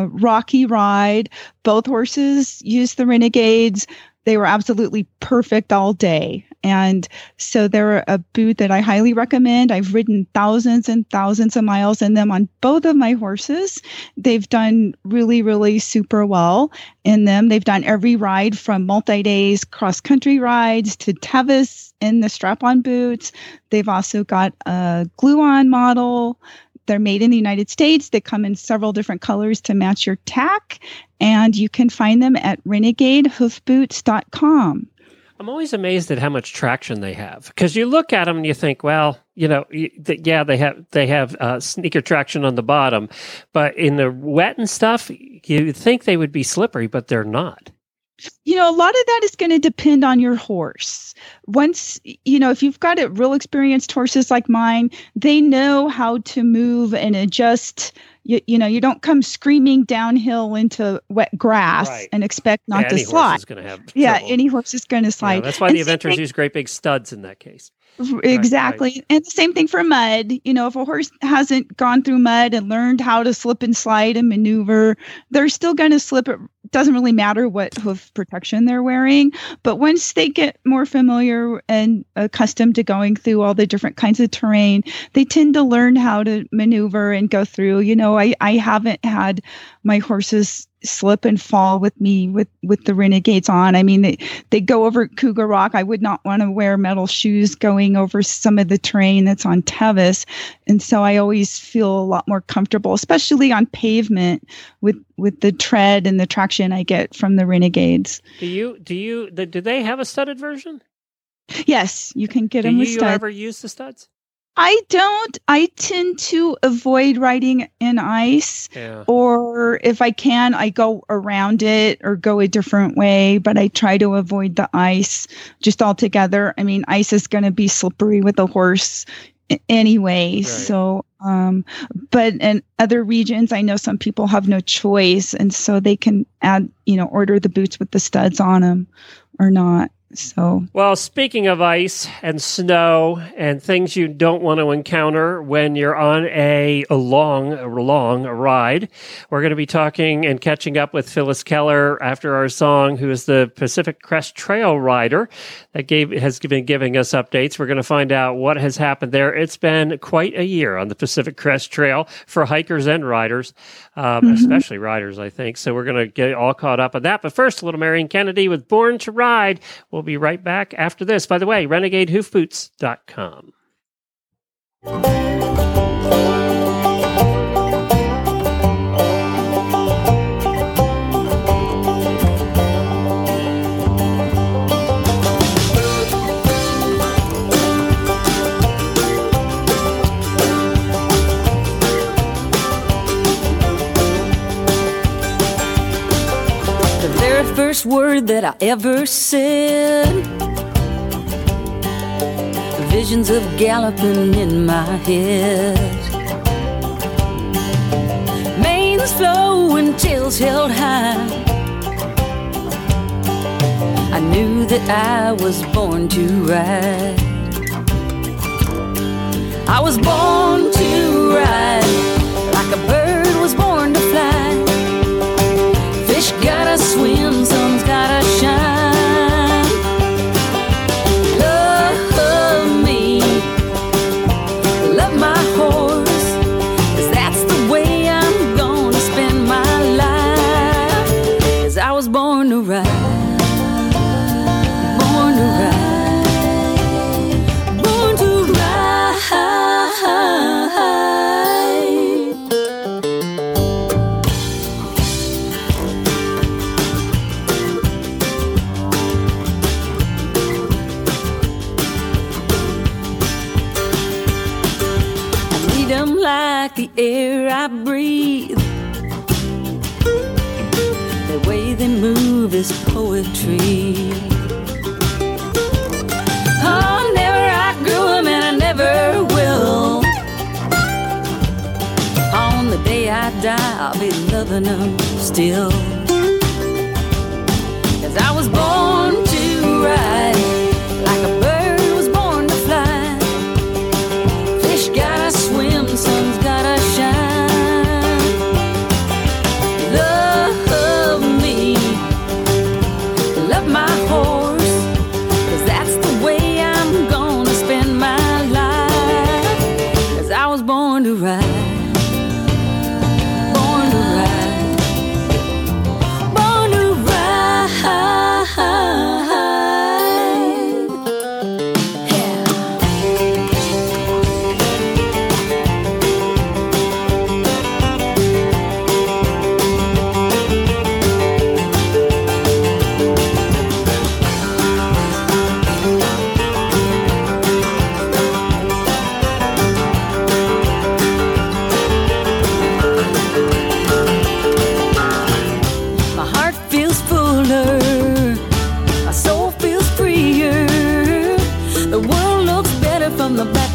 rocky ride. Both horses used the Renegades. They were absolutely perfect all day. And so they're a boot that I highly recommend. I've ridden thousands and thousands of miles in them on both of my horses. They've done really, really super well in them. They've done every ride from multi-days cross-country rides to Tevis in the strap-on boots. They've also got a glue-on model. They're made in the United States. They come in several different colors to match your tack, and you can find them at renegadehoofboots.com. I'm always amazed at how much traction they have, because you look at them and you think, well, they have sneaker traction on the bottom, but in the wet and stuff, you think they would be slippery, but they're not. You know, a lot of that is going to depend on your horse. Once, you know, if you've got a real experienced horses like mine, they know how to move and adjust. You know, you don't come screaming downhill into wet grass and expect not to slide. Any horse is going to slide. Yeah, that's why the eventers use great big studs in that case. Exactly. Right. And the same thing for mud. You know, if a horse hasn't gone through mud and learned how to slip and slide and maneuver, they're still going to slip. It doesn't really matter what hoof protection they're wearing. But once they get more familiar and accustomed to going through all the different kinds of terrain, they tend to learn how to maneuver and go through. You know, I haven't had my horses slip and fall with me with the Renegades on. I mean, they go over Cougar Rock. I would not want to wear metal shoes going over some of the terrain that's on Tevis. And so I always feel a lot more comfortable, especially on pavement with the tread and the traction I get from the Renegades. Do they have a studded version? Yes, you can get them with studs. Do you ever use the studs? I don't. I tend to avoid riding in ice, or if I can, I go around it or go a different way, but I try to avoid the ice just altogether. I mean, ice is going to be slippery with a horse anyway. Right. So, but in other regions, I know some people have no choice, and so they can order the boots with the studs on them or not. So, well, speaking of ice and snow and things you don't want to encounter when you're on a long ride, we're going to be talking and catching up with Phyllis Keller after our song, who is the Pacific Crest Trail rider that has been giving us updates. We're going to find out what has happened there. It's been quite a year on the Pacific Crest Trail for hikers and riders, especially riders, I think. So we're going to get all caught up on that. But first, Little Marion Kennedy with Born to Ride. We'll be right back after this. By the way, RenegadeHoofBoots.com. First word that I ever said, visions of galloping in my head, manes flowing, tails held high. I knew that I was born to ride. I was born to ride, like a bird was born to fly. Fish gotta swim, sun's gotta shine. Love me, love my horse, 'cause that's the way I'm gonna spend my life. 'Cause I was born to ride, born to ride, born to ride. Like the air I breathe, the way they move is poetry. Oh, never outgrew them and I never will. On the day I die, I'll be loving them still. 'Cause I was born to ride. Born to ride.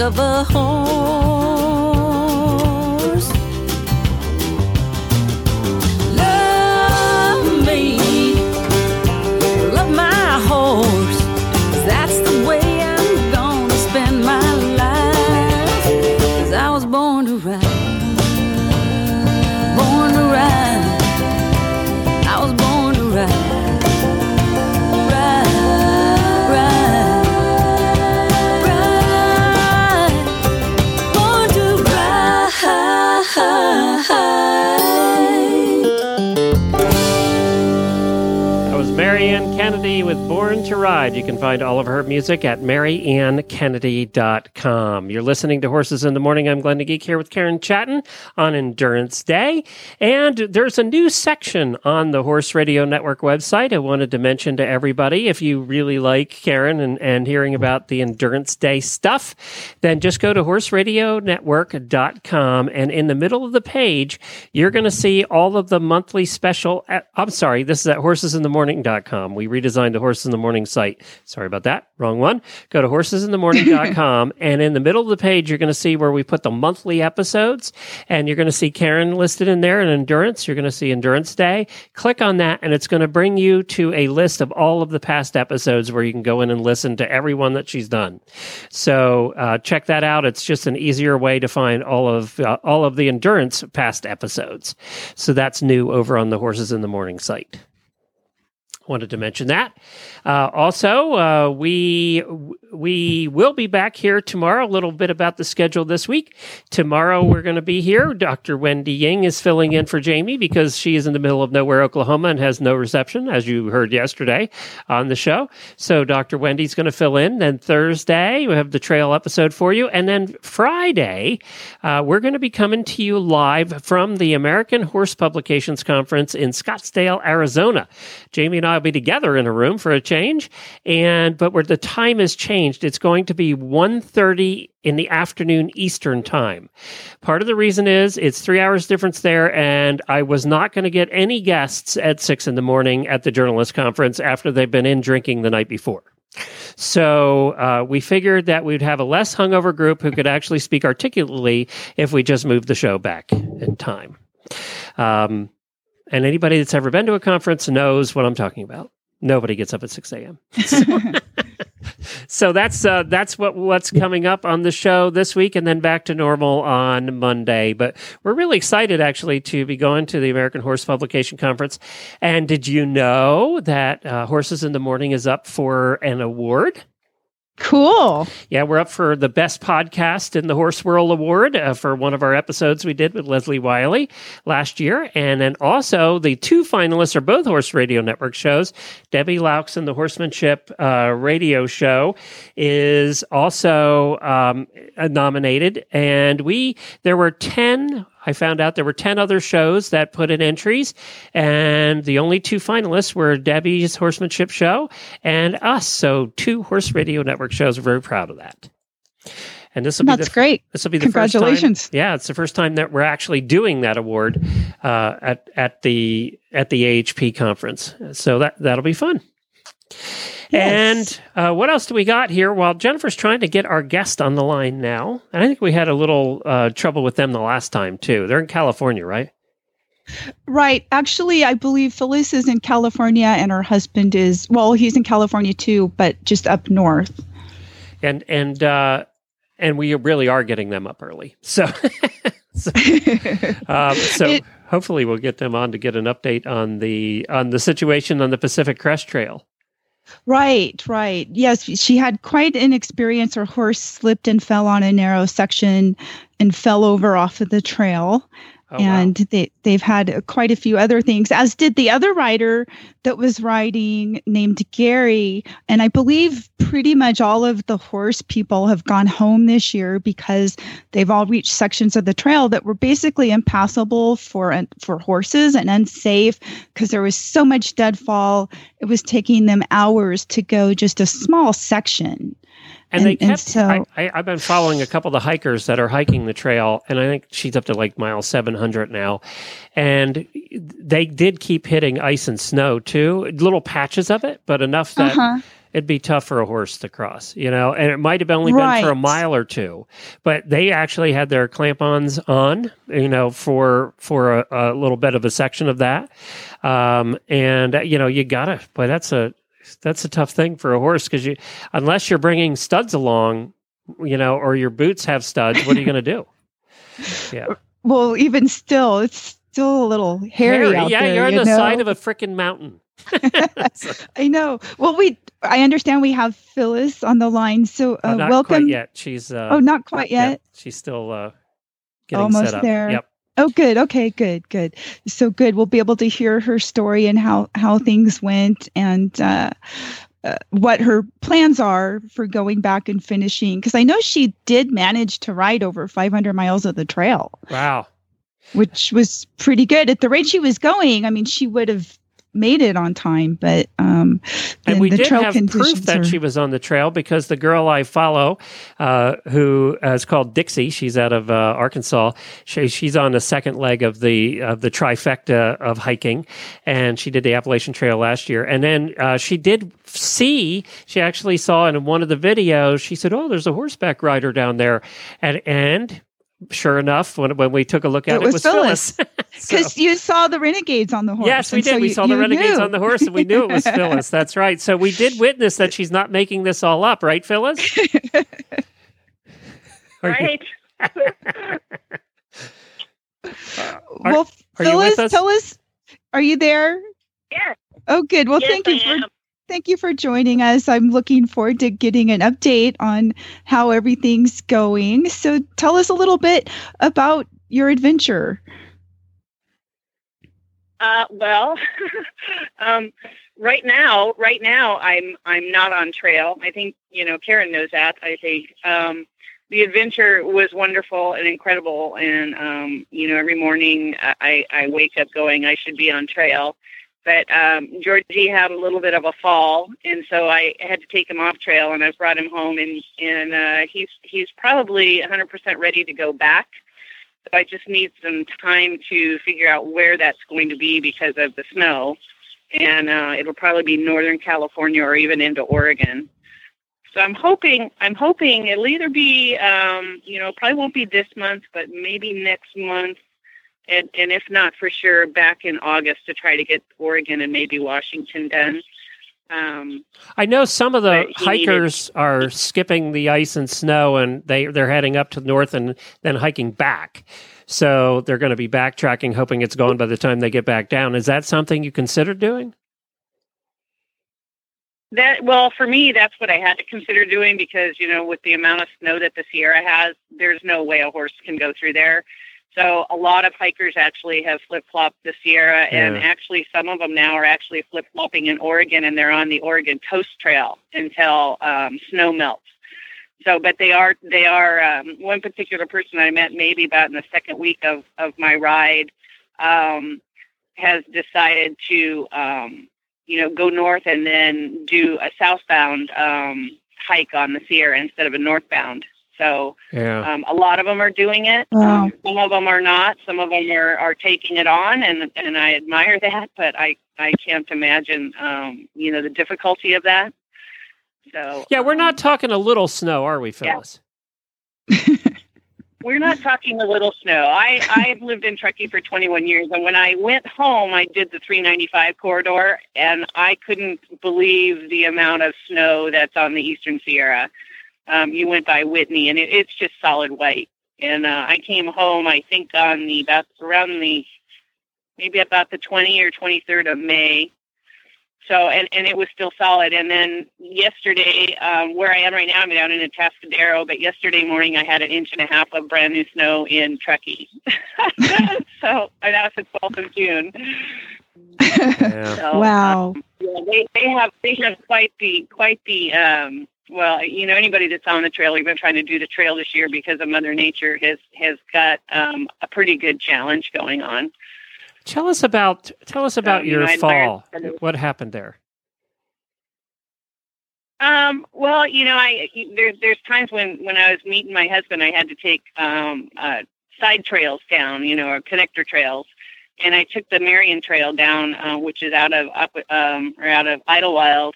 of a horse. Love me, love my horse, 'cause that's the way I'm gonna spend my life, 'cause I was born to ride, born to ride. I was born to ride. Kennedy with Born to Ride. You can find all of her music at MaryAnnKennedy.com. You're listening to Horses in the Morning. I'm Glenda Geek here with Karen Chatton on Endurance Day. And there's a new section on the Horse Radio Network website I wanted to mention to everybody. If you really like Karen and hearing about the Endurance Day stuff, then just go to horseradionetwork.com. And in the middle of the page, you're going to see all of the monthly special. I'm sorry, this is at horsesinthemorning.com. We redesigned the Horses in the Morning site. Sorry about that. Wrong one. Go to horsesinthemorning.com, and in the middle of the page, you're going to see where we put the monthly episodes, and you're going to see Karen listed in there and Endurance. You're going to see Endurance Day. Click on that, and it's going to bring you to a list of all of the past episodes where you can go in and listen to everyone that she's done. So check that out. It's just an easier way to find all of the Endurance past episodes. So that's new over on the Horses in the Morning site. Wanted to mention that. Also, we will be back here tomorrow. A little bit about the schedule this week. Tomorrow we're going to be here. Dr. Wendy Ying is filling in for Jamie because she is in the middle of nowhere, Oklahoma, and has no reception, as you heard yesterday on the show. So Dr. Wendy's going to fill in. Then Thursday, we have the trail episode for you. And then Friday, we're going to be coming to you live from the American Horse Publications Conference in Scottsdale, Arizona. Jamie and I will be together in a room for a change, but where the time has changed, it's going to be 1:30 in the afternoon Eastern time. Part of the reason is it's 3 hours difference there, and I was not going to get any guests at 6 a.m. at the journalist conference after they've been in drinking the night before. So we figured that we'd have a less hungover group who could actually speak articulately if we just moved the show back in time. And anybody that's ever been to a conference knows what I'm talking about. Nobody gets up at 6 a.m. So that's what's coming up on the show this week, and then back to normal on Monday. But we're really excited, actually, to be going to the American Horse Publication Conference. And did you know that Horses in the Morning is up for an award? Cool. Yeah, we're up for the Best Podcast in the Horse World Award for one of our episodes we did with Leslie Wiley last year. And then also the two finalists are both Horse Radio Network shows. Debbie Laux and the Horsemanship radio show is also nominated. And I found out there were 10 other shows that put in entries, and the only two finalists were Debbie's Horsemanship show and us. So two Horse Radio Network shows. We're very proud of that. And that's great. This will be the first time. Congratulations. Yeah, it's the first time that we're actually doing that award at the AHP conference. So that'll be fun. Yes. And what else do we got here? Well, Jennifer's trying to get our guest on the line now. And I think we had a little trouble with them the last time, too. They're in California, right? Right. Actually, I believe Phyllis is in California and her husband is, well, he's in California, too, but just up north. And we really are getting them up early. So, so hopefully we'll get them on to get an update on the situation on the Pacific Crest Trail. Right. Yes, she had quite an experience. Her horse slipped and fell on a narrow section and fell over off of the trail. Oh, and wow. They've had quite a few other things, as did the other rider that was riding named Gary. And I believe pretty much all of the horse people have gone home this year because they've all reached sections of the trail that were basically impassable for horses and unsafe because there was so much deadfall. It was taking them hours to go just a small section. And they kept. And so, I've been following a couple of the hikers that are hiking the trail, and I think she's up to like mile 700 now. And they did keep hitting ice and snow too, little patches of it, but enough that it'd be tough for a horse to cross, you know, and it might have only been for a mile or two, but they actually had their clamp-ons on, you know, for a little bit of a section of that. And, you know, you gotta, but that's a tough thing for a horse, because unless you're bringing studs along, you know, or your boots have studs, what are you going to do? Yeah. Well, even still, it's still a little hairy out there. Yeah, you're on the side of a freaking mountain. I know. Well, I understand we have Phyllis on the line, so not welcome. Quite yet. She's not quite yet. Yeah, she's still getting almost set up. There. Yep. Oh, good. Okay, good. So good. We'll be able to hear her story and how things went, and what her plans are for going back and finishing. Because I know she did manage to ride over 500 miles of the trail. Wow. Which was pretty good. At the rate she was going, I mean, she would have made it on time, but and we did have proof that she was on the trail, because the girl I follow, who is called Dixie, she's out of Arkansas. She's on the second leg of the trifecta of hiking, and she did the Appalachian Trail last year. And then she actually saw in one of the videos. She said, "Oh, there's a horseback rider down there," and sure enough, when we took a look at it, it was Phyllis. Because you saw the Renegades on the horse. Yes, we did. So we saw the Renegades on the horse, and we knew it was Phyllis. That's right. So we did witness that she's not making this all up, right, Phyllis? Right. Well, Phyllis, tell us, are you there? Yes. Oh, good. Well, yes, thank you for joining us. I'm looking forward to getting an update on how everything's going. So tell us a little bit about your adventure. Right now I'm not on trail. I think, you know, Karen knows that. I think the adventure was wonderful and incredible. And, you know, every morning I wake up going, I should be on trail. But Georgie had a little bit of a fall, and so I had to take him off trail, and I brought him home, and he's probably 100% ready to go back. So I just need some time to figure out where that's going to be because of the snow, and it'll probably be Northern California or even into Oregon. So I'm hoping it'll either be, you know, probably won't be this month, but maybe next month. And if not, for sure, back in August to try to get Oregon and maybe Washington done. I know some of the hikers are skipping the ice and snow, and they're heading up to the north and then hiking back. So they're going to be backtracking, hoping it's gone by the time they get back down. Is that something you consider doing? Well, for me, that's what I had to consider doing because, you know, with the amount of snow that the Sierra has, there's no way a horse can go through there. So a lot of hikers actually have flip-flopped the Sierra, and actually some of them now are actually flip-flopping in Oregon, and they're on the Oregon Coast Trail until snow melts. So, but they are one particular person I met maybe about in the second week of my ride has decided to, you know, go north and then do a southbound hike on the Sierra instead of a northbound. So a lot of them are doing it. Wow. Some of them are not. Some of them are taking it on, and I admire that, but I can't imagine, you know, the difficulty of that. So yeah, we're not talking a little snow, are we, Phyllis? Yeah. We're not talking a little snow. I've lived in Truckee for 21 years, and when I went home, I did the 395 corridor, and I couldn't believe the amount of snow that's on the Eastern Sierra. You went by Whitney, and it's just solid white. And I came home, I think, on about the 20 or 23rd of May. So, and it was still solid. And then yesterday, where I am right now, I'm down in Atascadero, but yesterday morning I had 1.5 inches of brand new snow in Truckee. So, and that was the 12th of June. Yeah. So, wow. Yeah, they have quite the. Well, you know, anybody that's on the trail, even trying to do the trail this year because of Mother Nature has got a pretty good challenge going on. Tell us about your fall. What happened there? Well, you know, there's times when I was meeting my husband, I had to take side trails down, you know, or connector trails. And I took the Marion Trail down, which is out of Idlewild.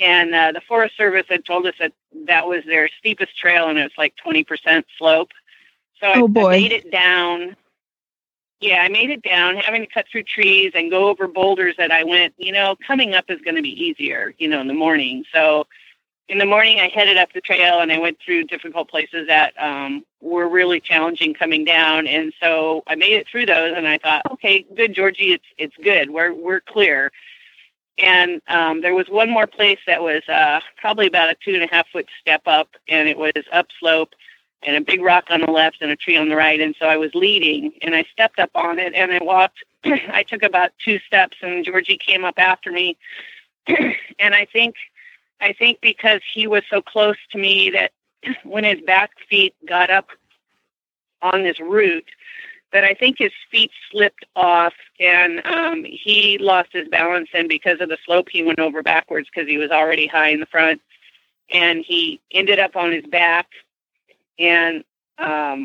And the Forest Service had told us that that was their steepest trail, and it's like 20% slope. So I made it down. Yeah, I made it down, having to cut through trees and go over boulders that I went, coming up is going to be easier, in the morning. So in the morning, I headed up the trail, and I went through difficult places that were really challenging coming down. And so I made it through those, and I thought, okay, good, Georgie, it's good. We're clear. And there was one more place that was probably about a 2.5-foot step up, and it was upslope and a big rock on the left and a tree on the right. And so I was leading, and I stepped up on it, and I walked. I took about 2 steps, and Georgie came up after me. And I think because he was so close to me that when his back feet got up on this root, that I think his feet slipped off, and he lost his balance. And because of the slope, he went over backwards because he was already high in the front, and he ended up on his back. And then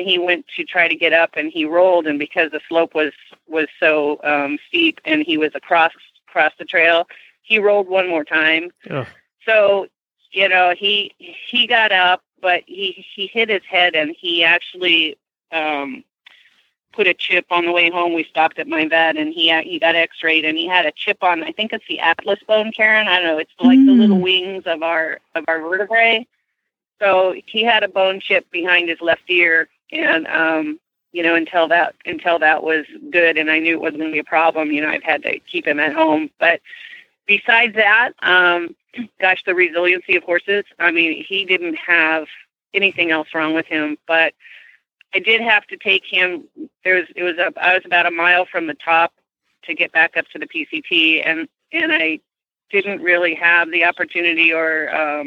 he went to try to get up, and he rolled. And because the slope was so steep, and he was across the trail, he rolled one more time. Oh. So, he got up, but he hit his head, and he actually put a chip on the way home. We stopped at my vet, and he got x-rayed, and he had a chip on, I think it's the atlas bone, Karen. I don't know. It's like the little wings of our vertebrae. So he had a bone chip behind his left ear, and, until that was good. And I knew it wasn't going to be a problem. I've had to keep him at home, but besides that, gosh, the resiliency of horses. I mean, he didn't have anything else wrong with him, but I did have to take him. I was about a mile from the top to get back up to the PCT, and I didn't really have the opportunity or,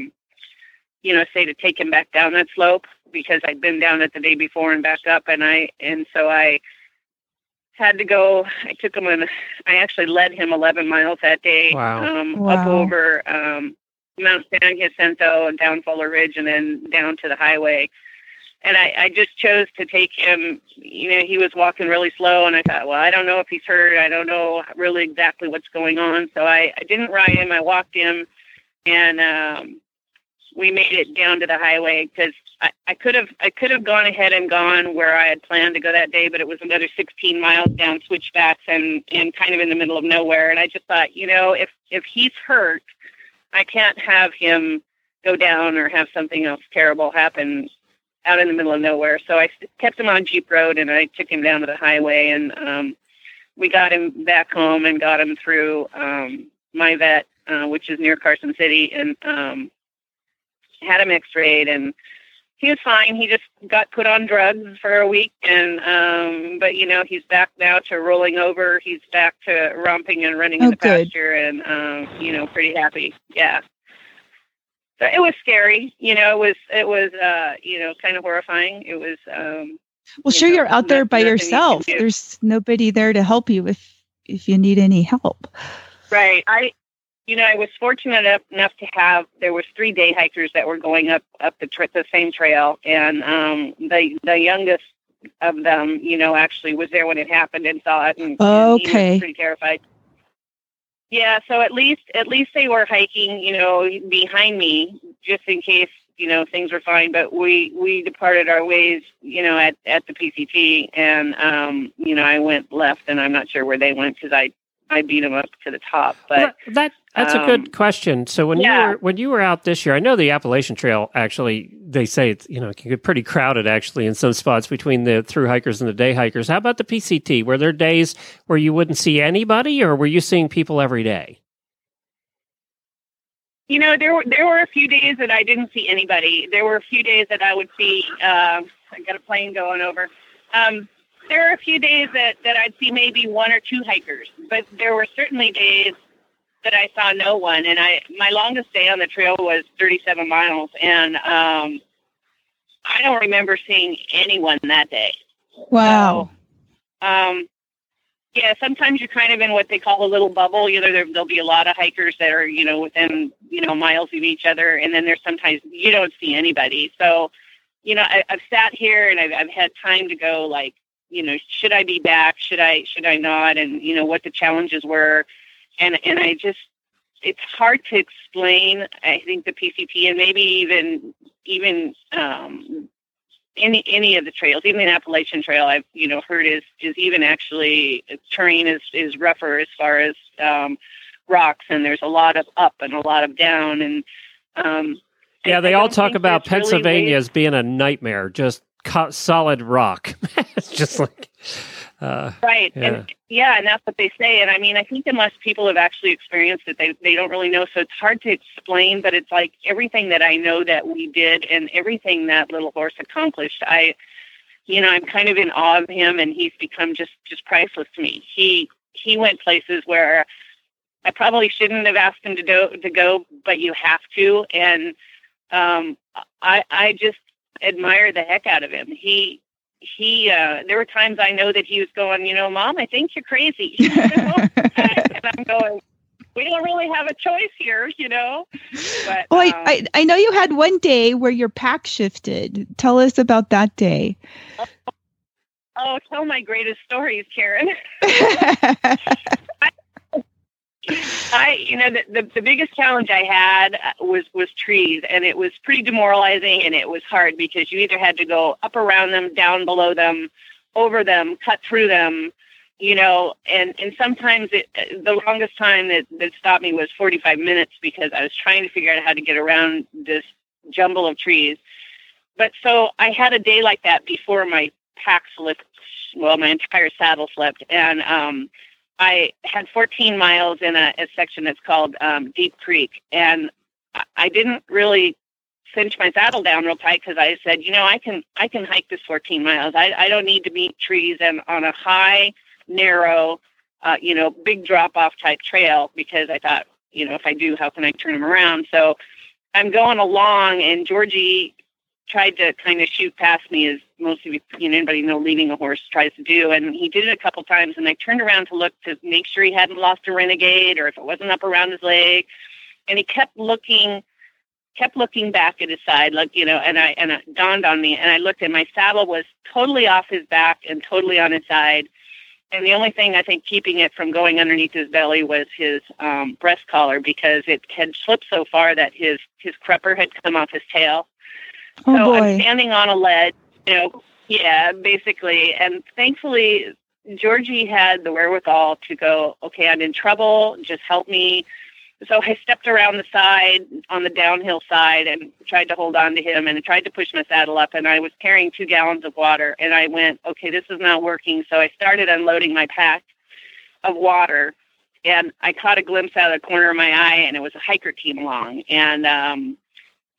say to take him back down that slope because I'd been down it the day before and back up. And so I had to go, I took him and I actually led him 11 miles that day. Wow. Up over Mount San Jacinto and down Fuller Ridge and then down to the highway. And I just chose to take him, he was walking really slow, and I thought, well, I don't know if he's hurt. I don't know really exactly what's going on. So I didn't ride him. I walked him, and we made it down to the highway because I could have gone ahead and gone where I had planned to go that day, but it was another 16 miles down switchbacks and kind of in the middle of nowhere. And I just thought, if he's hurt, I can't have him go down or have something else terrible happen out in the middle of nowhere. So I kept him on Jeep Road, and I took him down to the highway, and we got him back home and got him through my vet, which is near Carson City, and had him x-rayed, and he was fine. He just got put on drugs for a week, and but he's back now to rolling over. He's back to romping and running in the pasture, and pretty happy. Yeah. So it was scary, it was kind of horrifying. It was, you're out there by yourself. There's nobody there to help you if you need any help. Right. I was fortunate enough to have, there was 3 day hikers that were going up the same trail. And, the youngest of them, actually was there when it happened and saw it. And, okay. And he was pretty terrified. Yeah, so at least they were hiking, behind me, just in case, things were fine. But we departed our ways, at the PCT, and, I went left, and I'm not sure where they went because I beat them up to the top. But well, that's a good question. So when you were out this year, I know the Appalachian Trail, actually, they say it's, it can get pretty crowded, actually, in some spots between the thru hikers and the day hikers. How about the PCT? Were there days where you wouldn't see anybody, or were you seeing people every day? There were a few days that I didn't see anybody. There were a few days that I would see, I got a plane going over. There were a few days that I'd see maybe 1 or 2 hikers, but there were certainly days that I saw no one. And my longest day on the trail was 37 miles. And I don't remember seeing anyone that day. Wow. So, sometimes you're kind of in what they call a little bubble. There'll be a lot of hikers that are, within, miles of each other. And then there's sometimes you don't see anybody. So, I've sat here and I've had time to go like, should I be back? Should I not? And what the challenges were. And I just, it's hard to explain. I think the PCT and maybe even any of the trails, even the Appalachian Trail, I've heard is even actually terrain is rougher as far as rocks, and there's a lot of up and a lot of down, and yeah, they all talk about Pennsylvania really as being a nightmare, just solid rock. It's just like. Right. Yeah. And that's what they say. And I mean, I think unless people have actually experienced it, they don't really know. So it's hard to explain, but it's like everything that I know that we did and everything that little horse accomplished, I'm kind of in awe of him, and he's become just priceless to me. He went places where I probably shouldn't have asked him to go, but you have to. And I just admire the heck out of him. He there were times I know that he was going, Mom, I think you're crazy. And I'm going, we don't really have a choice here, But, well, I know you had one day where your pack shifted. Tell us about that day. Oh, tell my greatest stories, Karen. The biggest challenge I had was trees, and it was pretty demoralizing, and it was hard because you either had to go up around them, down below them, over them, cut through them, and sometimes the longest time that stopped me was 45 minutes because I was trying to figure out how to get around this jumble of trees. But so I had a day like that before my pack slipped, well, my entire saddle slipped, and, I had 14 miles in a section that's called Deep Creek, and I didn't really cinch my saddle down real tight because I said, I can hike this 14 miles. I don't need to meet trees and on a high, narrow, big drop-off type trail because I thought, if I do, how can I turn them around? So I'm going along, and Georgie tried to kind of shoot past me, as most of anybody leading a horse tries to do. And he did it a couple times, and I turned around to look to make sure he hadn't lost a renegade or if it wasn't up around his leg. And he kept looking back at his side, like, and it dawned on me, and I looked, and my saddle was totally off his back and totally on his side. And the only thing I think keeping it from going underneath his belly was his breast collar, because it had slipped so far that his crupper had come off his tail. Oh, so boy. I'm standing on a ledge, basically. And thankfully, Georgie had the wherewithal to go, okay, I'm in trouble, just help me. So I stepped around the side, on the downhill side, and tried to hold on to him, and I tried to push my saddle up, and I was carrying 2 gallons of water. And I went, okay, this is not working. So I started unloading my pack of water, and I caught a glimpse out of the corner of my eye, and it was a hiker came along. And,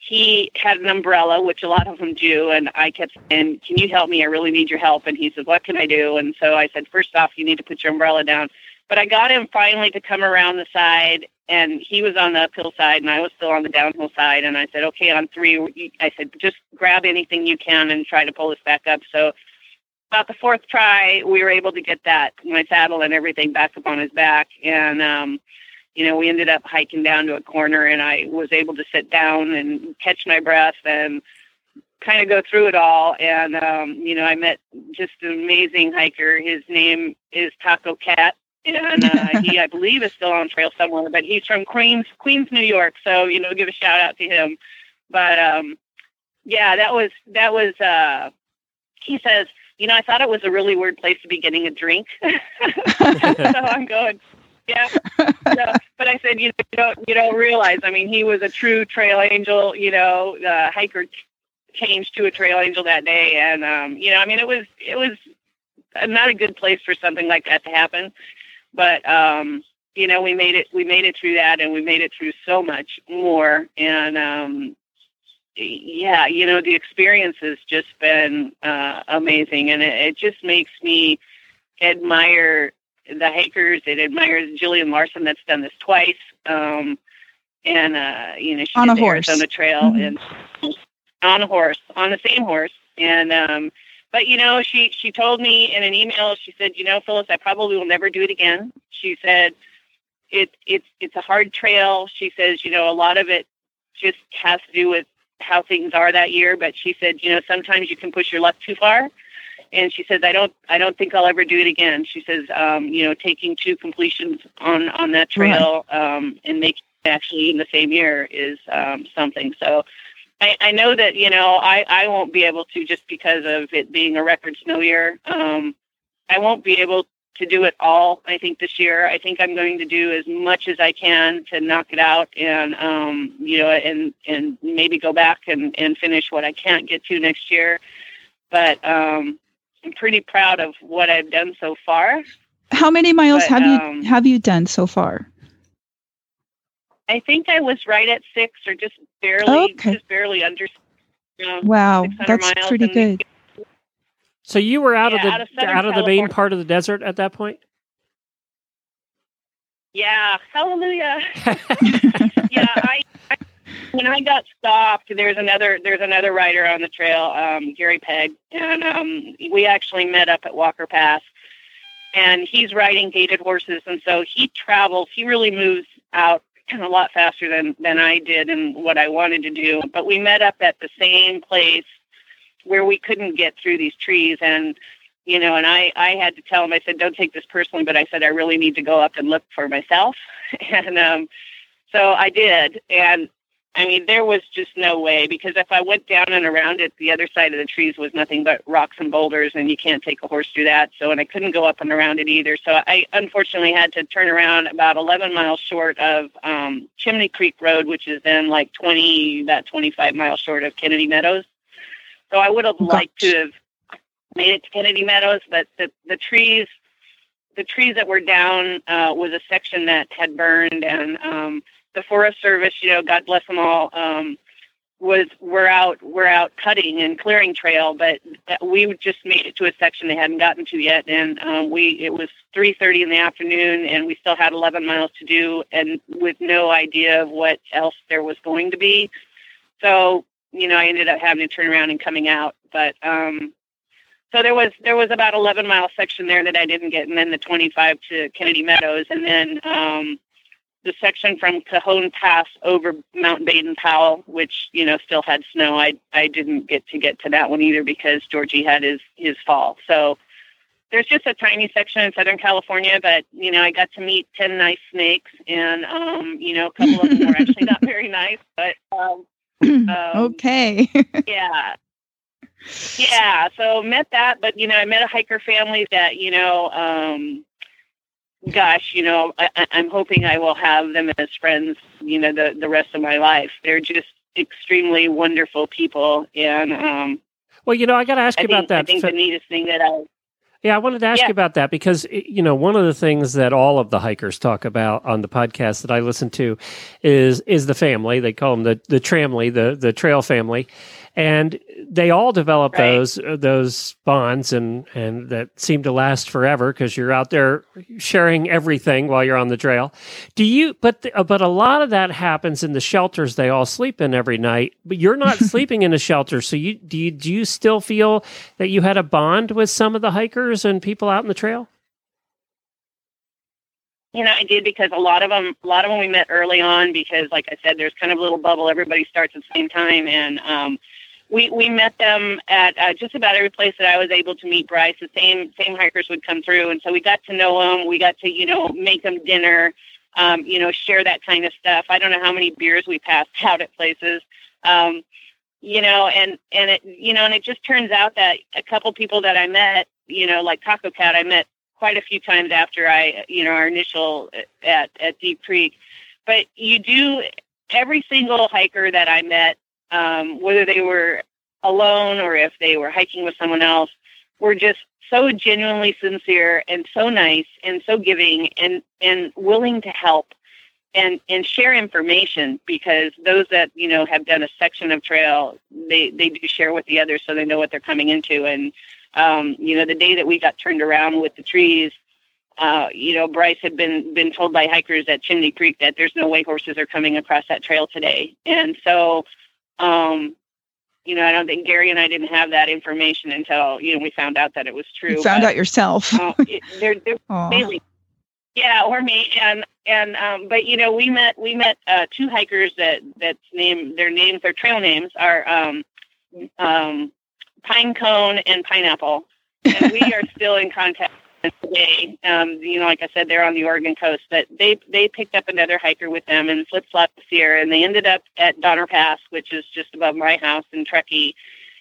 he had an umbrella, which a lot of them do, and I kept saying, can you help me? I really need your help. And he said, what can I do? And so I said, first off, you need to put your umbrella down. But I got him finally to come around the side, and he was on the uphill side, and I was still on the downhill side. And I said, okay, on 3, I said, just grab anything you can and try to pull this back up. So about the 4th try, we were able to get that, my saddle and everything, back up on his back. And, we ended up hiking down to a corner, and I was able to sit down and catch my breath and kind of go through it all. And, I met just an amazing hiker. His name is Taco Cat, and he, I believe, is still on trail somewhere, but he's from Queens, New York. So, give a shout out to him. But, that was he says, I thought it was a really weird place to be getting a drink. So I'm going, yeah. So, but I said, you don't realize. I mean, he was a true trail angel, hiker changed to a trail angel that day. And, it was not a good place for something like that to happen. But, we made it through that, and we made it through so much more. And, the experience has just been amazing. And it just makes me admire the hikers. It admires Jillian Larson, that's done this twice. She on a horse on the trail, mm-hmm. and on the same horse. And, but she told me in an email, she said, Phyllis, I probably will never do it again. She said, it's a hard trail. She says, a lot of it just has to do with how things are that year. But she said, sometimes you can push your luck too far. And she says, I don't think I'll ever do it again. She says, taking 2 completions on that trail, and making actually in the same year is something. So I know that, you know, I won't be able to, just because of it being a record snow year. I won't be able to do it all, I think, this year. I think I'm going to do as much as I can to knock it out and, you know, and maybe go back and finish what I can't get to next year. But I'm pretty proud of what I've done so far. How many miles have you done so far? I think I was right at 6 or just barely, just barely under. You know, wow, that's pretty good. So you were out of the main part of the desert at that point? Yeah, hallelujah. Yeah, I when I got stopped, there's another rider on the trail, Gary Pegg, and we actually met up at Walker Pass, and he's riding gaited horses, and so he travels. He really moves out and a lot faster than I did and what I wanted to do. But we met up at the same place where we couldn't get through these trees. And, you know, and I had to tell him, I said, don't take this personally, but I said, I really need to go up and look for myself. And so I did. And I mean, there was just no way, because if I went down and around it, the other side of the trees was nothing but rocks and boulders, and you can't take a horse through that. So, and I couldn't go up and around it either. So I unfortunately had to turn around about 11 miles short of Chimney Creek Road, which is then like 25 miles short of Kennedy Meadows. So I would have liked to have made it to Kennedy Meadows, but the trees that were down was a section that had burned, and the Forest Service, you know, God bless them all, we're out cutting and clearing trail, but we just made it to a section they hadn't gotten to yet, and it was 3:30 in the afternoon, and we still had 11 miles to do, and with no idea of what else there was going to be. So, you know, I ended up having to turn around and coming out, but so there was about 11-mile section there that I didn't get, and then the 25 to Kennedy Meadows, and then the section from Cajon Pass over Mount Baden-Powell, which, you know, still had snow. I didn't get to that one either because Georgie had his fall. So there's just a tiny section in Southern California, but, you know, I got to meet 10 nice snakes, and, you know, a couple of them were actually not very nice, but... okay. Yeah. Yeah. So met that, but, you know, I met a hiker family that, you know, gosh, you know, I'm hoping I will have them as friends, you know, the rest of my life. They're just extremely wonderful people. And, well, you know, I got to ask you about that. I think the neatest thing that I wanted to ask you about that, because, you know, one of the things that all of the hikers talk about on the podcast that I listen to is the family. They call them the tramley, the trail family. And they all develop those bonds and that seem to last forever, because you're out there sharing everything while you're on the trail. But a lot of that happens in the shelters they all sleep in every night, but you're not sleeping in a shelter. So do you still feel that you had a bond with some of the hikers and people out on the trail? You know, I did, because a lot of them we met early on, because like I said, there's kind of a little bubble. Everybody starts at the same time. And, we met them at just about every place that I was able to meet Bryce. The same hikers would come through, and so we got to know them. We got to, you know, make them dinner, you know, share that kind of stuff. I don't know how many beers we passed out at places, you know, and it, you know, and it just turns out that a couple people that I met, you know, like Taco Cat, I met quite a few times after I, you know, our initial at Deep Creek. But you do, every single hiker that I met, whether they were alone or if they were hiking with someone else, were just so genuinely sincere and so nice and so giving and willing to help and share information, because those that, you know, have done a section of trail, they do share with the others, so they know what they're coming into. And, you know, the day that we got turned around with the trees, you know, Bryce had been told by hikers at Chimney Creek that there's no way horses are coming across that trail today. And so... you know, I don't think Gary and I didn't have that information until, you know, we found out that it was true. You found out yourself. They're mainly, yeah, or me. And but, you know, we met two hikers that's named, their names, their trail names are Pine Cone and Pineapple. And we are still in contact today. Like I said, they're on the Oregon coast, but they picked up another hiker with them and flip-flopped the Sierra, and they ended up at Donner Pass, which is just above my house in Truckee.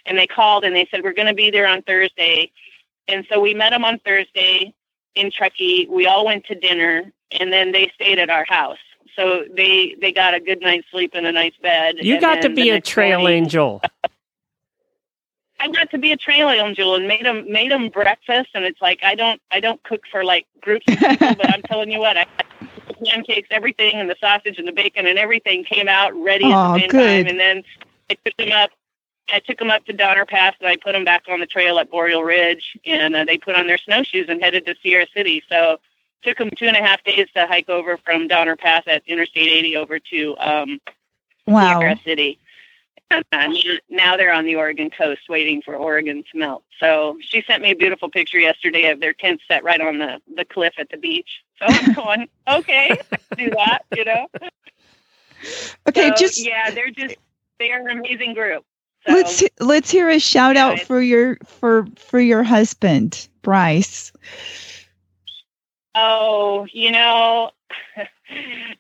And they called and they said, we're going to be there on Thursday. And so we met them on Thursday in Truckee. We all went to dinner, and then they stayed at our house. So they got a good night's sleep and a nice bed. You got to be a trail angel. I got to be a trail angel and made them breakfast. And it's like, I don't cook for like groups of people, but I'm telling you what, I had pancakes, everything, and the sausage and the bacon and everything came out ready at the same time. And then I took them up to Donner Pass, and I put them back on the trail at Boreal Ridge, and they put on their snowshoes and headed to Sierra City. So it took them 2.5 days to hike over from Donner Pass at Interstate 80 over to Sierra City. And now they're on the Oregon coast waiting for Oregon to melt. So she sent me a beautiful picture yesterday of their tent set right on the cliff at the beach. So I'm going, okay, let's do that, you know. Okay, so, they are an amazing group. So, let's hear a shout out for your husband, Bryce. Oh,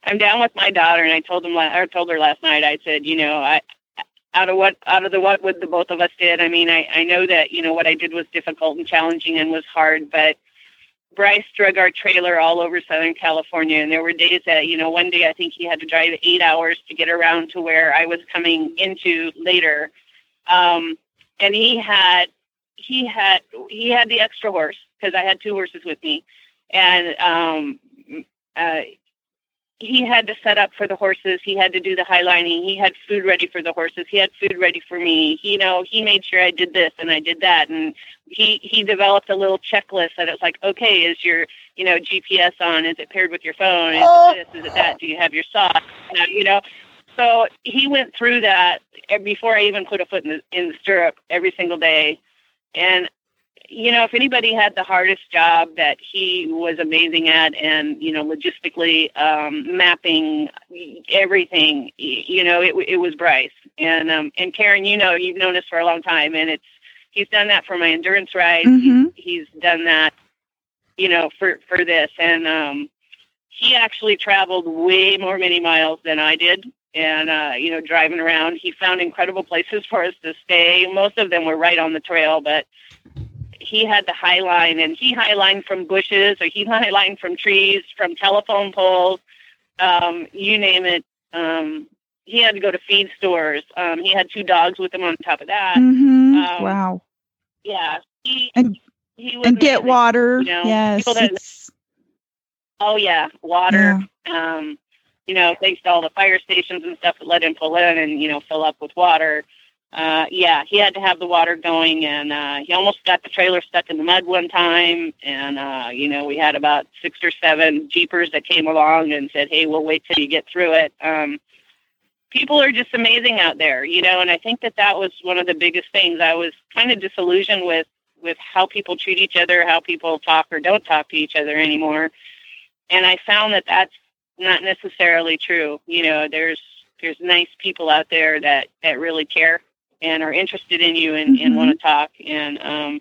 I'm down with my daughter, and I told her last night. I said, out of what the both of us did. I mean, I know that what I did was difficult and challenging and was hard, but Bryce drug our trailer all over Southern California, and there were days that, one day I think he had to drive 8 hours to get around to where I was coming into later. And he had the extra horse, because I had 2 horses with me, and he had to set up for the horses. He had to do the high lining. He had food ready for the horses. He had food ready for me. He made sure I did this and I did that. And he developed a little checklist that it's like, okay, is your, GPS on? Is it paired with your phone? Is it this? Is it that? Do you have your socks? So he went through that before I even put a foot in the stirrup every single day. And if anybody had the hardest job that he was amazing at, and, logistically mapping everything, it was Bryce. And and Karen, you've known us for a long time, and he's done that for my endurance ride. Mm-hmm. He's done that, for this. And he actually traveled way more many miles than I did. And, driving around, he found incredible places for us to stay. Most of them were right on the trail, but he had the high line, and he high lined from bushes, or he high lined from trees, from telephone poles, you name it. He had to go to feed stores. He had 2 dogs with him on top of that. Mm-hmm. Wow. Yeah. He was and get amazing. Water. Yes. Water. Yeah. Thanks to all the fire stations and stuff that let him pull in and, fill up with water. He had to have the water going, and he almost got the trailer stuck in the mud one time. And, we had about 6 or 7 Jeepers that came along and said, hey, we'll wait till you get through it. People are just amazing out there, and I think that was one of the biggest things. I was kind of disillusioned with how people treat each other, how people talk or don't talk to each other anymore. And I found that that's not necessarily true. There's nice people out there that really care and are interested in you and want to talk. And,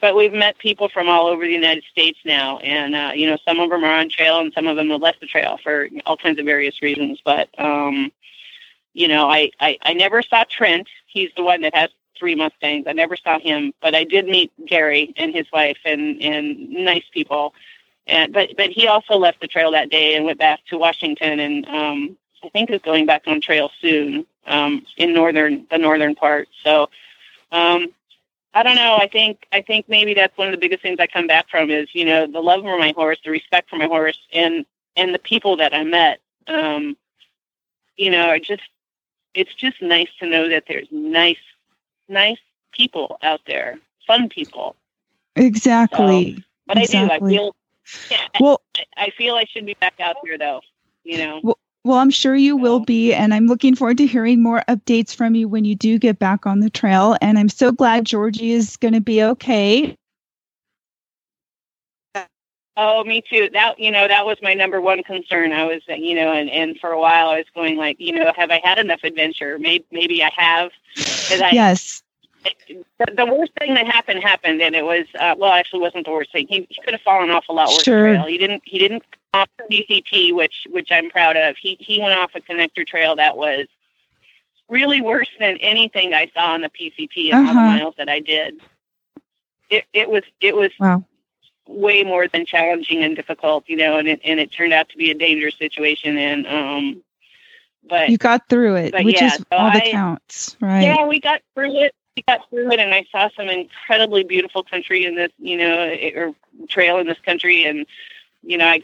but we've met people from all over the United States now. And, some of them are on trail and some of them have left the trail for all kinds of various reasons. But, I never saw Trent. He's the one that has 3 Mustangs. I never saw him, but I did meet Gary and his wife and nice people. And, but he also left the trail that day and went back to Washington, and, I think is going back on trail soon, in the northern part. So, I don't know. I think maybe that's one of the biggest things I come back from is, the love for my horse, the respect for my horse, and the people that I met. It's just nice to know that there's nice people out there, fun people. Exactly. So, but exactly. I feel I should be back out here though, Well, I'm sure you will be, and I'm looking forward to hearing more updates from you when you do get back on the trail. And I'm so glad Georgie is going to be okay. Oh, me too. That, that was my number one concern. I was, and for a while I was going like, have I had enough adventure? Maybe I have. Yes. The worst thing that happened, and it was well, actually, wasn't the worst thing. He could have fallen off a lot worse. Sure. Trail. He didn't come off the DCT, which I'm proud of. He went off a connector trail that was really worse than anything I saw on the PCT and all the miles that I did. It was wow. Way more than challenging and difficult, and it turned out to be a dangerous situation. And but you got through it, which is all that counts, right? Yeah, we got through it. And I saw some incredibly beautiful country in this, trail in this country. And, I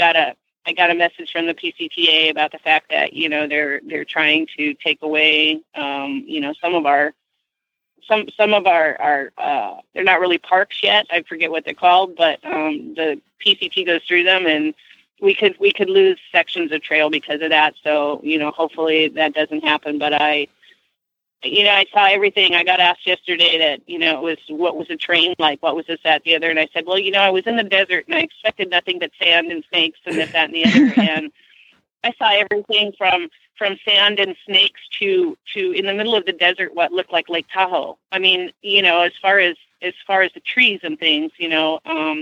got a message from the PCTA about the fact that, they're trying to take away, some of our they're not really parks yet. I forget what they're called, but the PCT goes through them, and we could lose sections of trail because of that. So, hopefully that doesn't happen, but I saw everything. I got asked yesterday that, it was, what was the terrain like? What was this, that, the other? And I said, well, I was in the desert and I expected nothing but sand and snakes and this, that, and the other. And I saw everything from sand and snakes to in the middle of the desert, what looked like Lake Tahoe. I mean, as far as the trees and things, Mount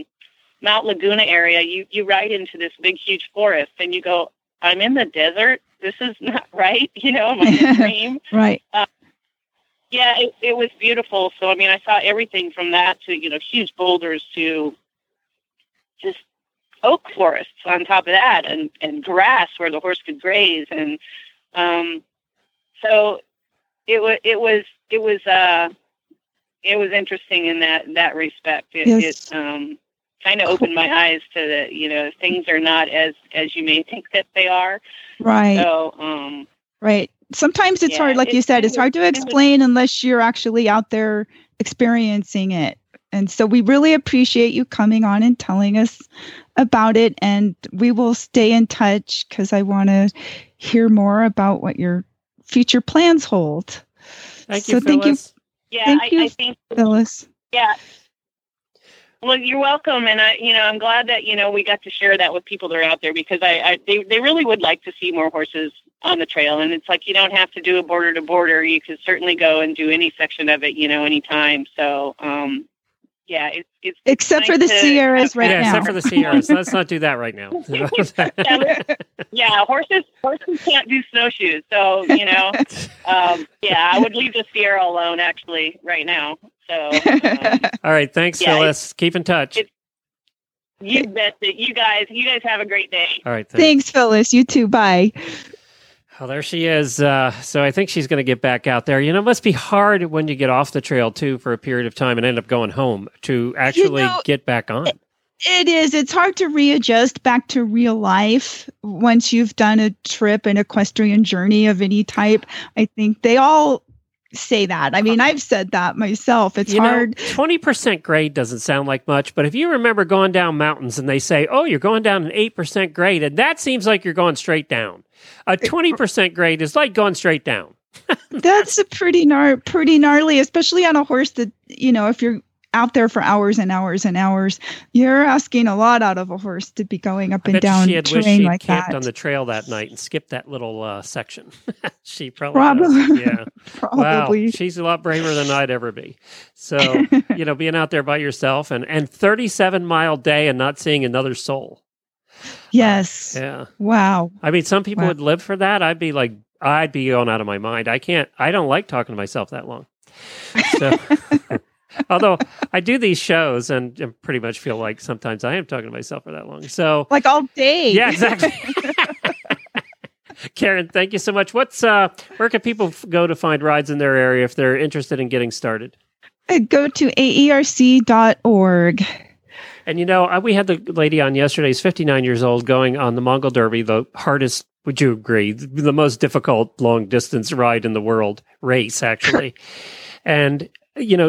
Laguna area, you ride into this big, huge forest and you go, I'm in the desert. This is not right. I'm on a dream. Right. Yeah, it was beautiful. So, I saw everything from that to, huge boulders to just oak forests on top of that and grass where the horse could graze. And so it was interesting in that respect. Yes. It kind of opened my eyes to the, things are not as you may think that they are. Right. So, right. Sometimes it's hard, like you said, it's hard to explain unless you're actually out there experiencing it. And so we really appreciate you coming on and telling us about it. And we will stay in touch because I want to hear more about what your future plans hold. Thank you, Phyllis. Thank you, Phyllis. Yeah. Well, you're welcome, and I'm glad that we got to share that with people that are out there because they really would like to see more horses on the trail, and it's like you don't have to do a border to border; you can certainly go and do any section of it, anytime. So, it's except for the Sierras right now. Yeah, except for the Sierras. Let's not do that right now. Horses can't do snowshoes, so I would leave the Sierra alone actually right now. So, all right. Thanks, Phyllis. Keep in touch. You bet that you guys have a great day. All right. Thanks, Phyllis. You too. Bye. Well, there she is. So I think she's going to get back out there. It must be hard when you get off the trail too, for a period of time and end up going home to actually get back on. It is. It's hard to readjust back to real life once you've done a trip, an equestrian journey of any type. I think they all say that. I mean, I've said that myself. It's hard. 20% grade doesn't sound like much, but if you remember going down mountains and they say, oh, you're going down an 8% grade, and that seems like you're going straight down. A 20% grade is like going straight down. That's a pretty gnarly, especially on a horse that, if you're out there for hours and hours and hours, you're asking a lot out of a horse to be going up and down the terrain like that. She had camped on the trail that night and skipped that little section. She probably yeah. Probably. Wow, she's a lot braver than I'd ever be. So, being out there by yourself and 37-mile day and not seeing another soul. Yes. Yeah. Wow. I mean, some people would live for that. I'd be going out of my mind. I don't like talking to myself that long. So... Although I do these shows and pretty much feel like sometimes I am talking to myself for that long. So like all day. Yeah, exactly. Karen, thank you so much. Where can people go to find rides in their area if they're interested in getting started? Go to AERC.org. And we had the lady on yesterday, who's 59 years old, going on the Mongol Derby, the hardest, would you agree, the most difficult long distance ride in the world, race actually. And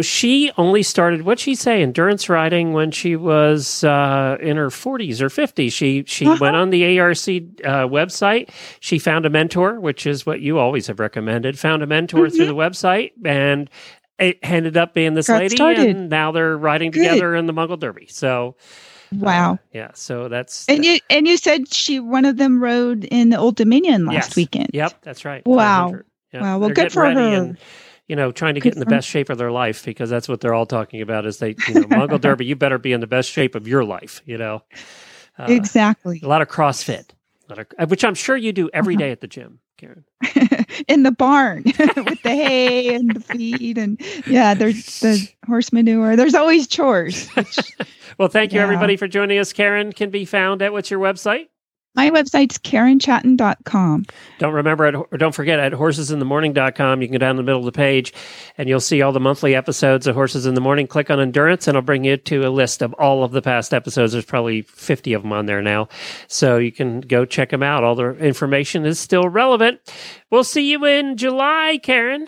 she only started, what'd she say, endurance riding when she was in her 40s or 50s. She went on the AERC website. She found a mentor, which is what you always have recommended, through the website, and it ended up being this lady, and now they're riding together in the Mongol Derby. So... Wow. Yeah. So that's. And you said one of them rode in the Old Dominion last weekend. Yep. That's right. Wow. Yep. Wow. Well, good for her. you know, trying to get in the best shape of their life, because that's what they're all talking about is they, you know, Mongol Derby, you better be in the best shape of your life, you know. Exactly. A lot of CrossFit, which I'm sure you do every day at the gym, Karen. In the barn with the hay and the feed and there's the horse manure. There's always chores. Which, well, thank you everybody for joining us. Karen can be found at what's your website? My website's KarenChatton.com. Don't forget at horsesinthemorning.com. You can go down the middle of the page and you'll see all the monthly episodes of Horses in the Morning. Click on Endurance and it'll bring you to a list of all of the past episodes. There's probably 50 of them on there now. So you can go check them out. All the information is still relevant. We'll see you in July, Karen.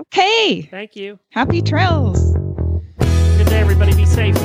Okay. Thank you. Happy trails. Good day, everybody. Be safe.